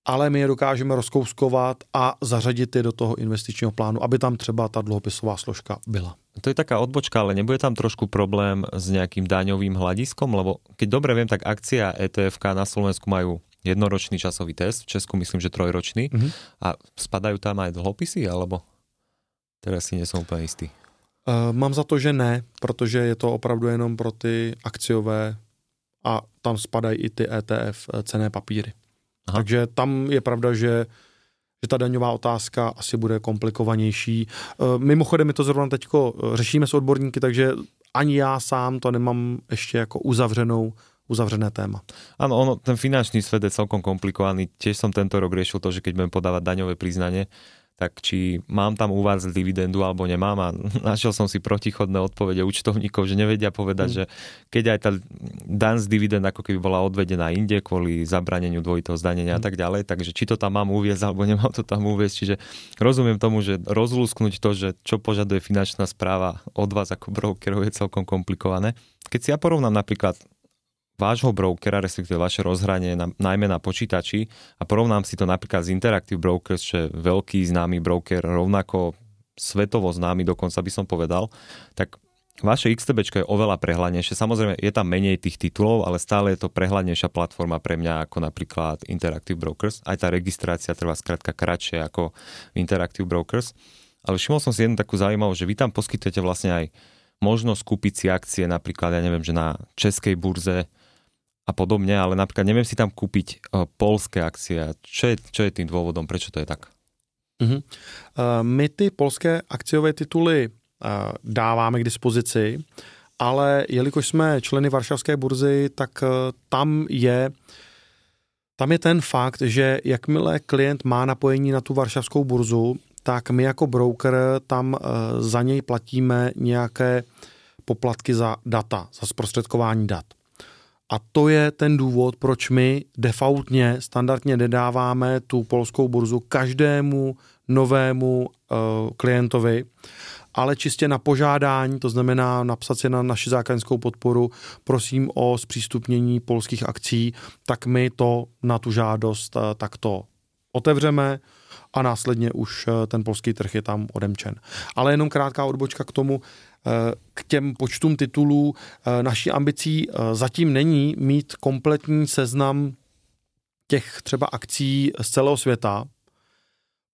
ale my je dokážeme rozkouskovat a zařadit je do toho investičního plánu, aby tam třeba ta dluhopisová složka byla. To je taká odbočka, ale nebude tam trošku problém s nejakým daňovým hľadiskom, lebo keď dobre viem, tak akcia ETF-ka na Slovensku majú jednoročný časový test, v Česku myslím, že trojročný, a spadajú tam aj dlhopisy, alebo teraz si nie som úplne istý. Mám za to, že ne, protože je to opravdu jenom pro ty akciové a tam spadají i ty ETF cenné papíry. Aha. Takže tam je pravda, že ta daňová otázka asi bude komplikovanější. Mimochodem, my to zrovna teďko řešíme s odborníky, takže ani já sám to nemám ještě jako uzavřené téma. Áno, ono, ten finančný svet je celkom komplikovaný. Tiež som tento rok riešil to, že keď budem podávať daňové priznanie, tak či mám tam úvaz z dividendu alebo nemám, a našiel som si protichodné odpovede účtovníkov, že nevedia povedať, že keď aj tá daň z dividend ako keby bola odvedená inde kvôli zabraneniu dvojitého zdanenia a tak ďalej, takže či to tam mám uviesť alebo nemám to tam uviesť, čiže rozumiem tomu, že rozlúsknuť to, že čo požaduje finančná správa od vás ako brokerov, je celkom komplikované. Keď si ja porovnám napríklad vášho brokera, respektíve vaše rozhranie najmä na počítači, a porovnám si to napríklad z Interactive Brokers, čo je veľký známy broker, rovnako svetovo známy, dokonca by som povedal, tak vaše XTBčko je oveľa prehľadnejšie. Samozrejme, je tam menej tých titulov, ale stále je to prehľadnejšia platforma pre mňa ako napríklad Interactive Brokers. Aj tá registrácia trvá skrátka kratšie ako Interactive Brokers. Ale všimol som si jednu takú zaujímavú, že vy tam poskytujete vlastne aj možnosť kúpiť si akcie napríklad, ja neviem, že na českej burze a podobne, ale napríklad neviem si tam kúpiť polské akcie. Čo je tým dôvodom? Prečo to je tak? My ty polské akciové tituly dáváme k dispozici, ale jelikož jsme členy Varšavské burzy, tak tam je ten fakt, že jakmile klient má napojení na tu Varšavskou burzu, tak my jako broker tam za něj platíme nějaké poplatky za data, za zprostředkování dat. A to je ten důvod, proč my defaultně, standardně nedáváme tu polskou burzu každému novému klientovi, ale čistě na požádání, to znamená napsat si na naši zákaznickou podporu, prosím o zpřístupnění polských akcí, tak my to na tu žádost takto otevřeme a následně už ten polský trh je tam odemčen. Ale jenom krátká odbočka k tomu, k těm počtům titulů. Naší ambicí zatím není mít kompletní seznam těch třeba akcí z celého světa,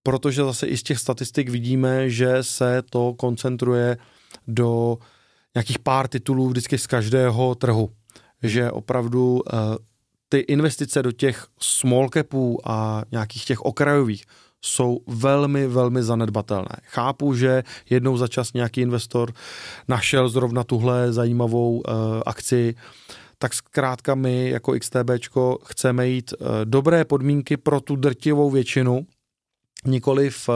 protože zase i z těch statistik vidíme, že se to koncentruje do nějakých pár titulů vždycky z každého trhu. Že opravdu ty investice do těch small capů a nějakých těch okrajových jsou velmi, velmi zanedbatelné. Chápu, že jednou za čas nějaký investor našel zrovna tuhle zajímavou akci, tak zkrátka my jako XTBčko chceme jít dobré podmínky pro tu drtivou většinu, nikoliv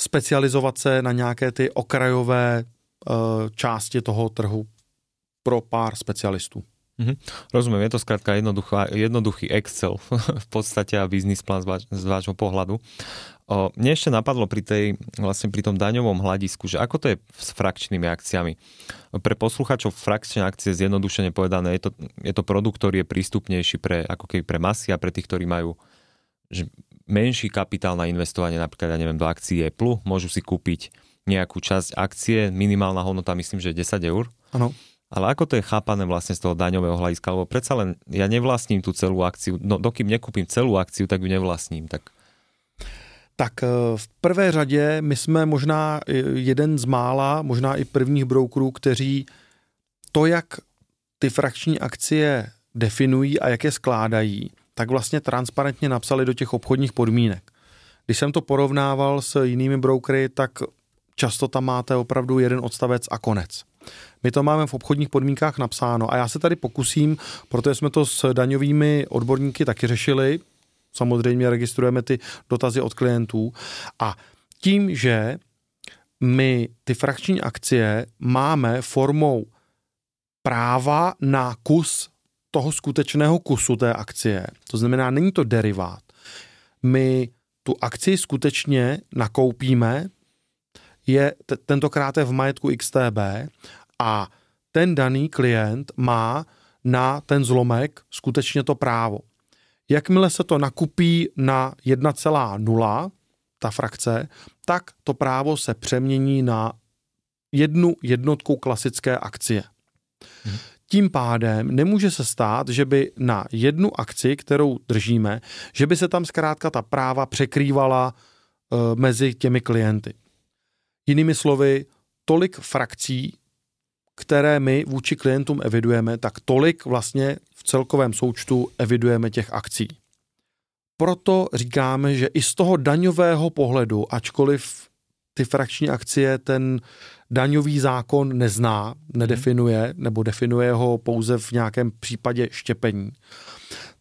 specializovat se na nějaké ty okrajové části toho trhu pro pár specialistů. Rozumiem, je to skrátka jednoduchý Excel v podstate a biznis plán z vášho pohľadu. Mne ešte napadlo pri tom daňovom hľadisku, že ako to je s frakčnými akciami. Pre poslucháčov frakčné akcie zjednodušene povedané, je to produkt, ktorý je prístupnejší ako keby pre masy a pre tých, ktorí majú menší kapitál na investovanie, napríklad, do akcií Apple, môžu si kúpiť nejakú časť akcie, minimálna hodnota, myslím, že 10 eur. Áno. Ale ako to je chápané vlastne z toho daňového hľadiska? Lebo predsa len ja nevlastním tú celú akciu. No, dokým nekúpim celú akciu, tak ju nevlastním. Tak v prvé řadě my jsme možná jeden z mála, možná i prvních brokerů, kteří to, jak ty frakční akcie definují a jak je skládají, tak vlastně transparentně napsali do těch obchodních podmínek. Když jsem to porovnával s jinými brokery, tak často tam máte opravdu jeden odstavec a konec. My to máme v obchodních podmínkách napsáno a já se tady pokusím, protože jsme to s daňovými odborníky taky řešili, samozřejmě registrujeme ty dotazy od klientů a tím, že my ty frakční akcie máme formou práva na kus toho skutečného kusu té akcie, to znamená, není to derivát. My tu akci skutečně nakoupíme, je tentokrát v majetku XTB a ten daný klient má na ten zlomek skutečně to právo. Jakmile se to nakupí na 1,0, ta frakce, tak to právo se přemění na jednu jednotku klasické akcie. Tím pádem nemůže se stát, že by na jednu akci, kterou držíme, že by se tam zkrátka ta práva překrývala mezi těmi klienty. Jinými slovy, tolik frakcí, které my vůči klientům evidujeme, tak tolik vlastně v celkovém součtu evidujeme těch akcí. Proto říkáme, že i z toho daňového pohledu, ačkoliv ty frakční akcie ten daňový zákon nezná, nedefinuje, nebo definuje ho pouze v nějakém případě štěpení,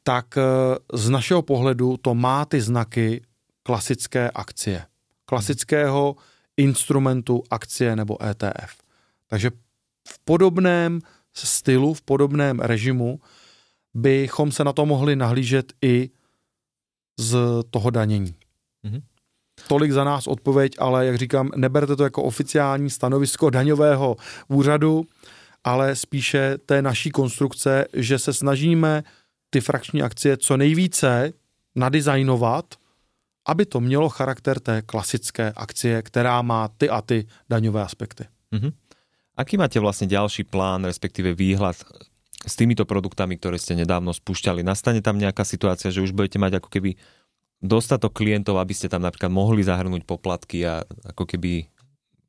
tak z našeho pohledu to má ty znaky klasické akcie. Klasického instrumentu akcie nebo ETF. Takže v podobném stylu, v podobném režimu bychom se na to mohli nahlížet i z toho danění. Mm-hmm. Tolik za nás odpověď, ale jak říkám, neberte to jako oficiální stanovisko daňového úřadu, ale spíše té naší konstrukce, že se snažíme ty frakční akcie co nejvíce nadizajnovat, aby to mělo charakter té klasické akcie, která má ty a ty daňové aspekty. Mm-hmm. Aký máte vlastne ďalší plán, respektíve výhľad s týmito produktami, ktoré ste nedávno spúšťali? Nastane tam nejaká situácia, že už budete mať ako keby dostatok klientov, aby ste tam napríklad mohli zahrnúť poplatky a ako keby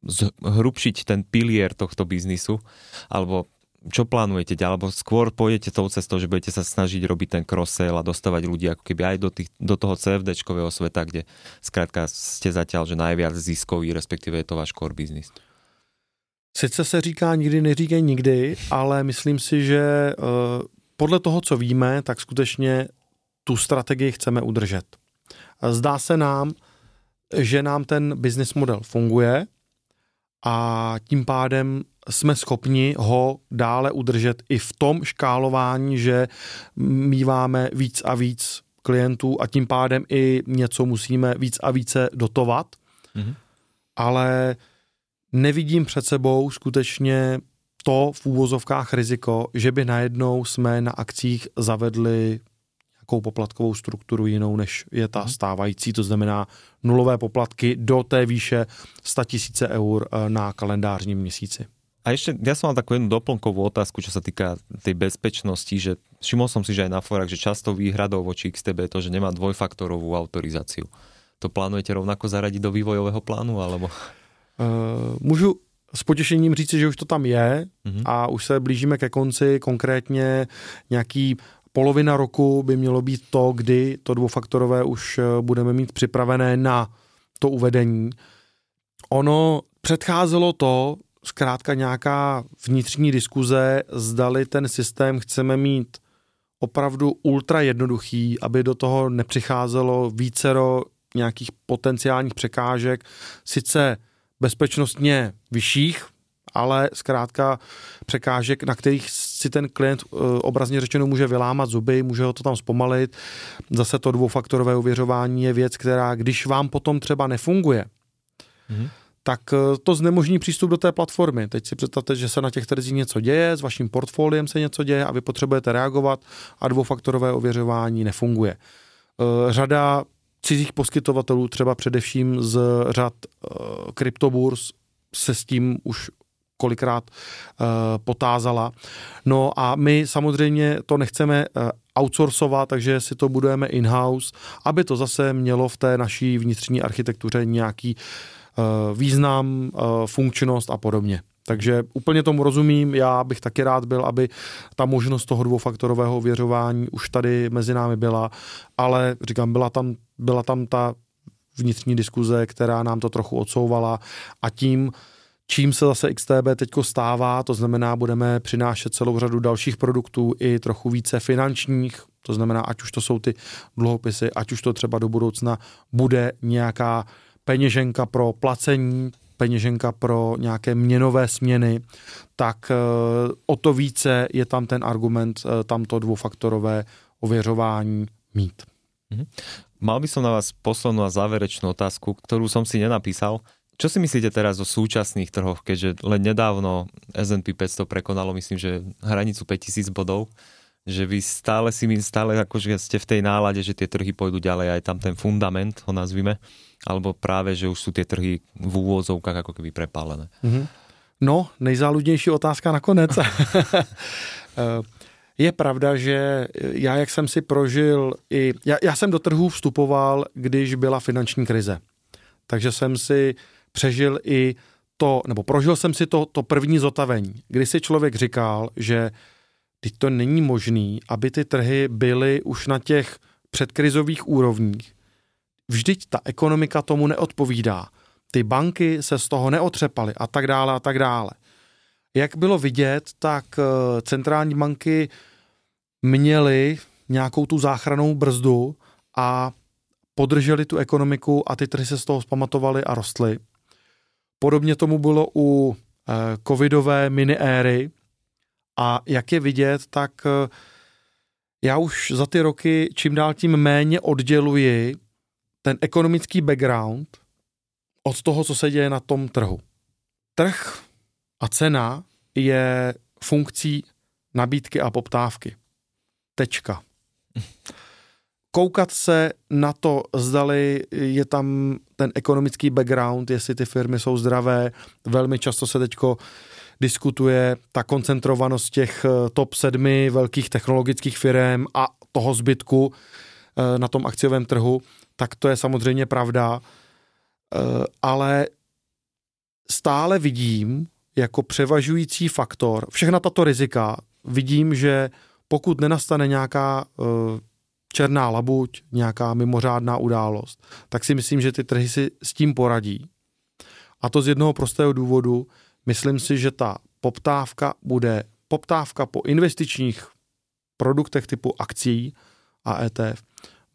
zhrubšiť ten pilier tohto biznisu? Alebo čo plánujete ďalej? Alebo skôr pôjdete tou cestou, že budete sa snažiť robiť ten cross-sale a dostávať ľudí ako keby aj do toho CFD-čkového sveta, kde skrátka ste zatiaľ že najviac ziskový, respektíve je to váš core biznis? Sice se říká nikdy, neříkej nikdy, ale myslím si, že podle toho, co víme, tak skutečně tu strategii chceme udržet. Zdá se nám, že nám ten business model funguje a tím pádem jsme schopni ho dále udržet i v tom škálování, že míváme víc a víc klientů a tím pádem i něco musíme víc a více dotovat, ale nevidím před sebou skutečně to v úvozovkách riziko, že by najednou jsme na akcích zavedli nějakou poplatkovou strukturu jinou, než je ta stávající, to znamená nulové poplatky do té výše 100 000 eur na kalendářním měsíci. A ešte, ja som mal takú jednu doplnkovú otázku, čo sa týka tej bezpečnosti, že všimol som si, že aj na forách, že často výhradou voči XTB je to, že nemá dvojfaktorovú autorizáciu. To plánujete rovnako zaradiť do vývojového plánu, alebo... Můžu s potěšením říct, že už to tam je a už se blížíme ke konci, konkrétně nějaký polovina roku by mělo být to, kdy to dvoufaktorové už budeme mít připravené na to uvedení. Ono předcházelo to, zkrátka nějaká vnitřní diskuze, zdali ten systém chceme mít opravdu ultra jednoduchý, aby do toho nepřicházelo vícero nějakých potenciálních překážek, sice bezpečnostně vyšších, ale zkrátka překážek, na kterých si ten klient obrazně řečeno může vylámat zuby, může ho to tam zpomalit. Zase to dvoufaktorové ověřování je věc, která, když vám potom třeba nefunguje, tak to znemožní přístup do té platformy. Teď si představte, že se na těch trzích něco děje, s vaším portfoliem se něco děje a vy potřebujete reagovat a dvoufaktorové ověřování nefunguje. Řada cizích poskytovatelů, třeba především z řad kryptoburz, se s tím už kolikrát potázala. No a my samozřejmě to nechceme outsourcovat, takže si to budujeme in-house, aby to zase mělo v té naší vnitřní architektuře nějaký význam, funkčnost a podobně. Takže úplně tomu rozumím, já bych taky rád byl, aby ta možnost toho dvoufaktorového ověřování už tady mezi námi byla, ale říkám, byla tam ta vnitřní diskuze, která nám to trochu odsouvala a tím, čím se zase XTB teďko stává, to znamená, budeme přinášet celou řadu dalších produktů i trochu více finančních, to znamená, ať už to jsou ty dluhopisy, ať už to třeba do budoucna bude nějaká peněženka pro placení, peněženka pro nějaké měnové směny, tak o to více je tam ten argument tamto dvoufaktorové ověřování mít. Mal by som na vás poslednú a záverečnú otázku, ktorú som si nenapísal. Čo si myslíte teraz o súčasných trhoch, keďže len nedávno S&P 500 prekonalo, myslím, že hranicu 5000 bodov, že vy stále akože ste v tej nálade, že tie trhy pôjdu ďalej, aj tam ten fundament, ho nazvime, alebo práve, že už sú tie trhy v úvozovkách ako keby prepálené? No, nejzáludnější otázka nakonec. Je pravda, že já, jak jsem si prožil, já jsem do trhů vstupoval, když byla finanční krize. Takže jsem si přežil i to, nebo prožil jsem si to první zotavení, kdy si člověk říkal, že teď to není možný, aby ty trhy byly už na těch předkrizových úrovních. Vždyť ta ekonomika tomu neodpovídá. Ty banky se z toho neotřepaly a tak dále a tak dále. Jak bylo vidět, tak centrální banky měly nějakou tu záchrannou brzdu a podrželi tu ekonomiku a ty trhy se z toho zpamatovaly a rostly. Podobně tomu bylo u covidové miniéry a jak je vidět, tak já už za ty roky čím dál tím méně odděluji ten ekonomický background od toho, co se děje na tom trhu. Trh a cena je funkcí nabídky a poptávky. Tečka. Koukat se na to, zdali je tam ten ekonomický background, jestli ty firmy jsou zdravé. Velmi často se teďko diskutuje ta koncentrovanost těch top 7 velkých technologických firm a toho zbytku na tom akciovém trhu. Tak to je samozřejmě pravda, ale stále vidím jako převažující faktor všechna tato rizika. Vidím, že pokud nenastane nějaká černá labuť, nějaká mimořádná událost, tak si myslím, že ty trhy si s tím poradí. A to z jednoho prostého důvodu. Myslím si, že ta poptávka bude poptávka po investičních produktech typu akcií a ETF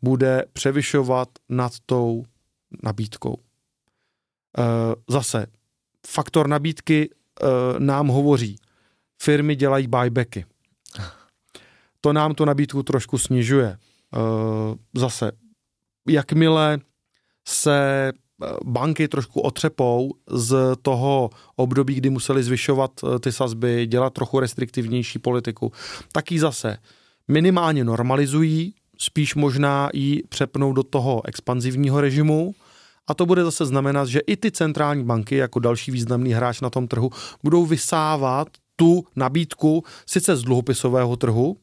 bude převyšovat nad tou nabídkou. Zase, faktor nabídky nám hovoří, firmy dělají buybacky. To nám tu nabídku trošku snižuje. Zase, jakmile se banky trošku otřepou z toho období, kdy museli zvyšovat ty sazby, dělat trochu restriktivnější politiku, tak ji zase minimálně normalizují, spíš možná ji přepnou do toho expanzivního režimu. A to bude zase znamenat, že i ty centrální banky jako další významný hráč na tom trhu budou vysávat tu nabídku sice z dluhopisového trhu,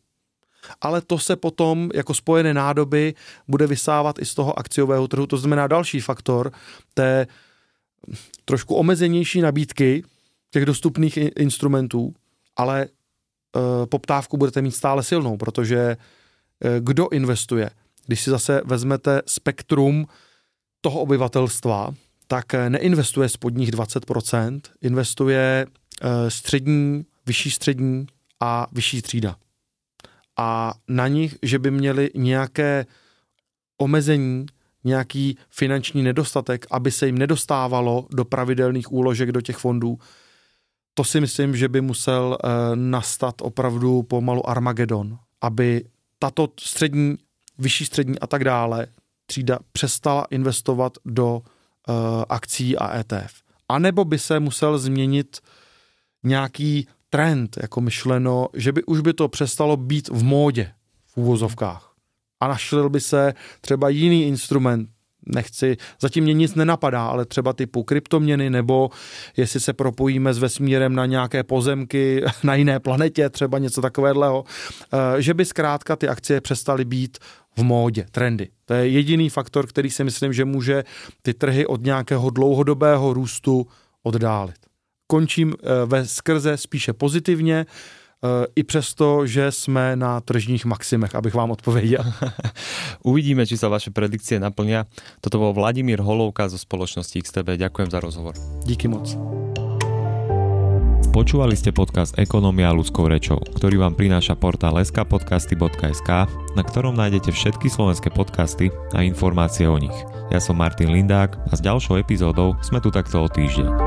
ale to se potom jako spojené nádoby bude vysávat i z toho akciového trhu. To znamená další faktor té trošku omezenější nabídky těch dostupných instrumentů, ale poptávku budete mít stále silnou, protože kdo investuje? Když si zase vezmete spektrum toho obyvatelstva, tak neinvestuje spodních 20%, investuje vyšší střední a vyšší třída. A na nich, že by měli nějaké omezení, nějaký finanční nedostatek, aby se jim nedostávalo do pravidelných úložek do těch fondů, to si myslím, že by musel nastat opravdu pomalu Armagedon, aby tato střední, vyšší střední a tak dále třída přestala investovat do akcí a ETF. A nebo by se musel změnit nějaký trend, jako myšleno, že by už by to přestalo být v módě v úvozovkách. A našel by se třeba jiný instrument, nechci, zatím mě nic nenapadá, ale třeba typu kryptoměny, nebo jestli se propojíme s vesmírem na nějaké pozemky, na jiné planetě, třeba něco takového, že by zkrátka ty akcie přestaly být v módě, trendy. To je jediný faktor, který si myslím, že může ty trhy od nějakého dlouhodobého růstu oddálit. Končím ve skrze spíše pozitivně, i přesto, že jsme na tržních maximech, abych vám odpověděl. Uvidíme, či sa vaše predikcie naplnia. Toto bol Vladimír Holovka zo spoločnosti XTB. Ďakujem za rozhovor. Díky moc. Počúvali ste podcast Ekonómia ľudskou rečou, ktorý vám prináša portál skpodcasty.sk, na ktorom nájdete všetky slovenské podcasty a informácie o nich. Ja som Martin Lindák a s ďalšou epizódou sme tu takto o týždeň.